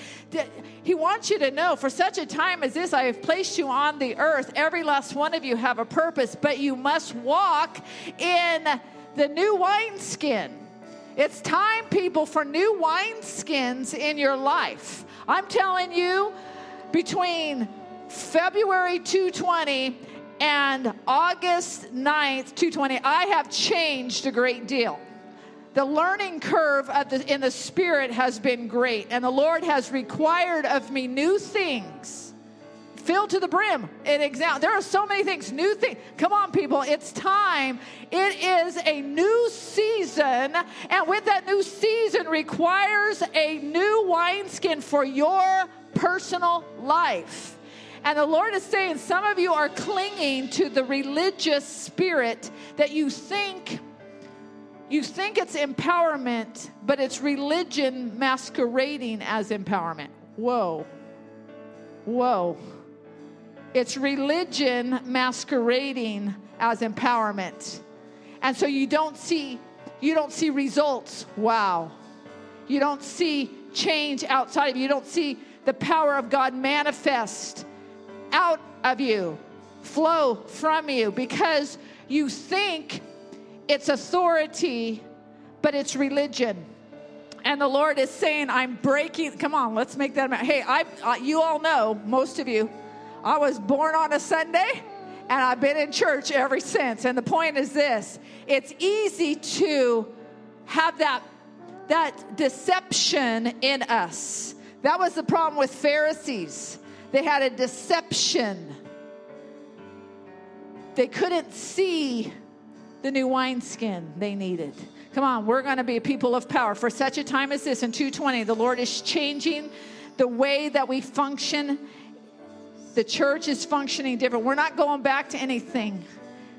he wants you to know, for such a time as this, I have placed you on the earth. Every last one of you have a purpose, but you must walk in the new wineskin. It's time, people, for new wineskins in your life. I'm telling you, between February 2020 and August 9th, 2020, I have changed a great deal. The learning curve in the Spirit has been great, and the Lord has required of me new things. Filled to the brim. There are so many things, new things. Come on, people, it's time. It is a new season, and with that new season requires a new wineskin for your personal life. And the Lord is saying, some of you are clinging to the religious spirit that you think it's empowerment, but it's religion masquerading as empowerment. Whoa. It's religion masquerading as empowerment. And so you don't see results. Wow. You don't see change outside of you. You don't see the power of God manifest out of you, flow from you, because you think it's authority, but it's religion. And the Lord is saying, I'm breaking. Come on, let's make that. Hey, you all know, most of you, I was born on a Sunday, and I've been in church ever since. And the point is this. It's easy to have that deception in us. That was the problem with Pharisees. They had a deception. They couldn't see the new wineskin they needed. Come on, we're going to be a people of power. For such a time as this, in 220, the Lord is changing the way that we function. The church is functioning different. We're not going back to anything.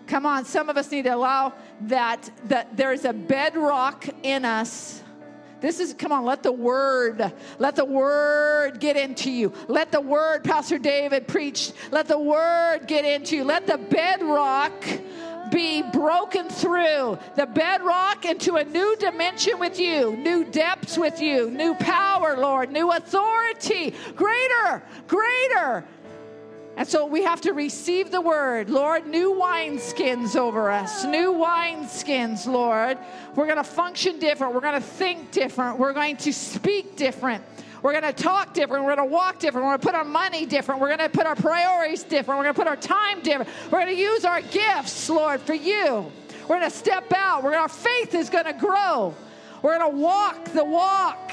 Come on, some of us need to allow that there is a bedrock in us. Let the word get into you. Let the word, Pastor David preached, let the word get into you. Let the bedrock be broken through, the bedrock, into a new dimension with you, new depths with you, new power, Lord, new authority, greater. And so we have to receive the word. Lord, new wineskins over us. New wineskins, Lord. We're going to function different. We're going to think different. We're going to speak different. We're going to talk different. We're going to walk different. We're going to put our money different. We're going to put our priorities different. We're going to put our time different. We're going to use our gifts, Lord, for you. We're going to step out. Our faith is going to grow. We're going to walk the walk.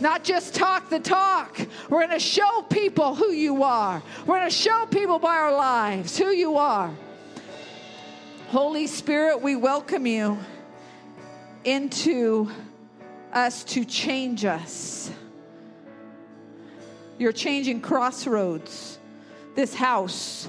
Not just talk the talk. We're going to show people who you are. We're going to show people by our lives who you are. Holy Spirit, we welcome you into us to change us. You're changing Crossroads, this house.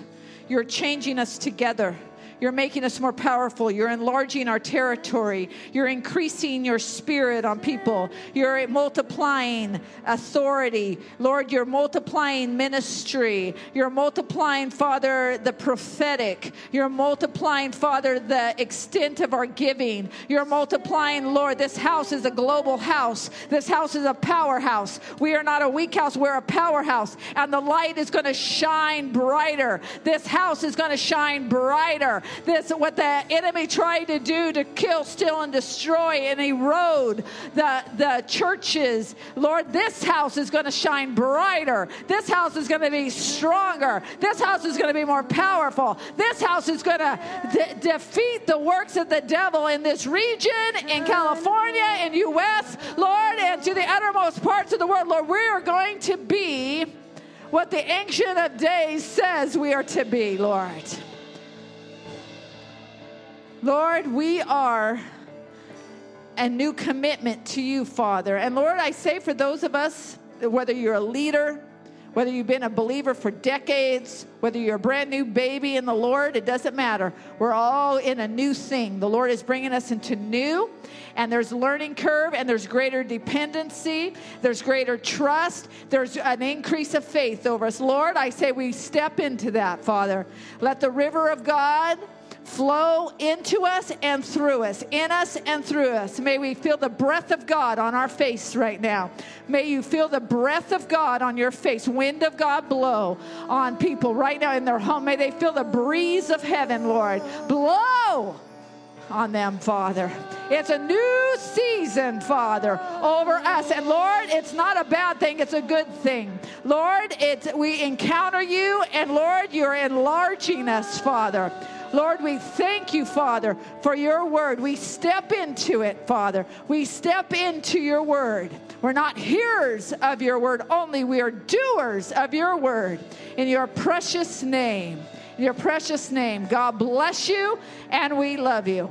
You're changing us together. You're making us more powerful. You're enlarging our territory. You're increasing your spirit on people. You're multiplying authority. Lord, you're multiplying ministry. You're multiplying, Father, the prophetic. You're multiplying, Father, the extent of our giving. You're multiplying, Lord. This house is a global house. This house is a powerhouse. We are not a weak house. We're a powerhouse. And the light is going to shine brighter. This house is going to shine brighter. This is what the enemy tried to do, to kill, steal, and destroy, and erode the churches. Lord, this house is going to shine brighter. This house is going to be stronger. This house is going to be more powerful. This house is going to defeat the works of the devil in this region, in California, in U.S., Lord, and to the uttermost parts of the world. Lord, we are going to be what the Ancient of Days says we are to be, Lord. Lord, we are a new commitment to you, Father. And Lord, I say for those of us, whether you're a leader, whether you've been a believer for decades, whether you're a brand new baby in the Lord, it doesn't matter. We're all in a new thing. The Lord is bringing us into new, and there's a learning curve, and there's greater dependency, there's greater trust, there's an increase of faith over us. Lord, I say we step into that, Father. Let the river of God flow into us and through us, in us and through us. May we feel the breath of God on our face right now. May you feel the breath of God on your face. Wind of God blow on people right now in their home. May they feel the breeze of heaven, Lord. Blow on them, Father. It's a new season, Father, over us. And Lord, it's not a bad thing. It's a good thing. Lord, we encounter you, and Lord, you're enlarging us, Father. Lord, we thank you, Father, for your word. We step into it, Father. We step into your word. We're not hearers of your word only. We are doers of your word. In your precious name, God bless you, and we love you.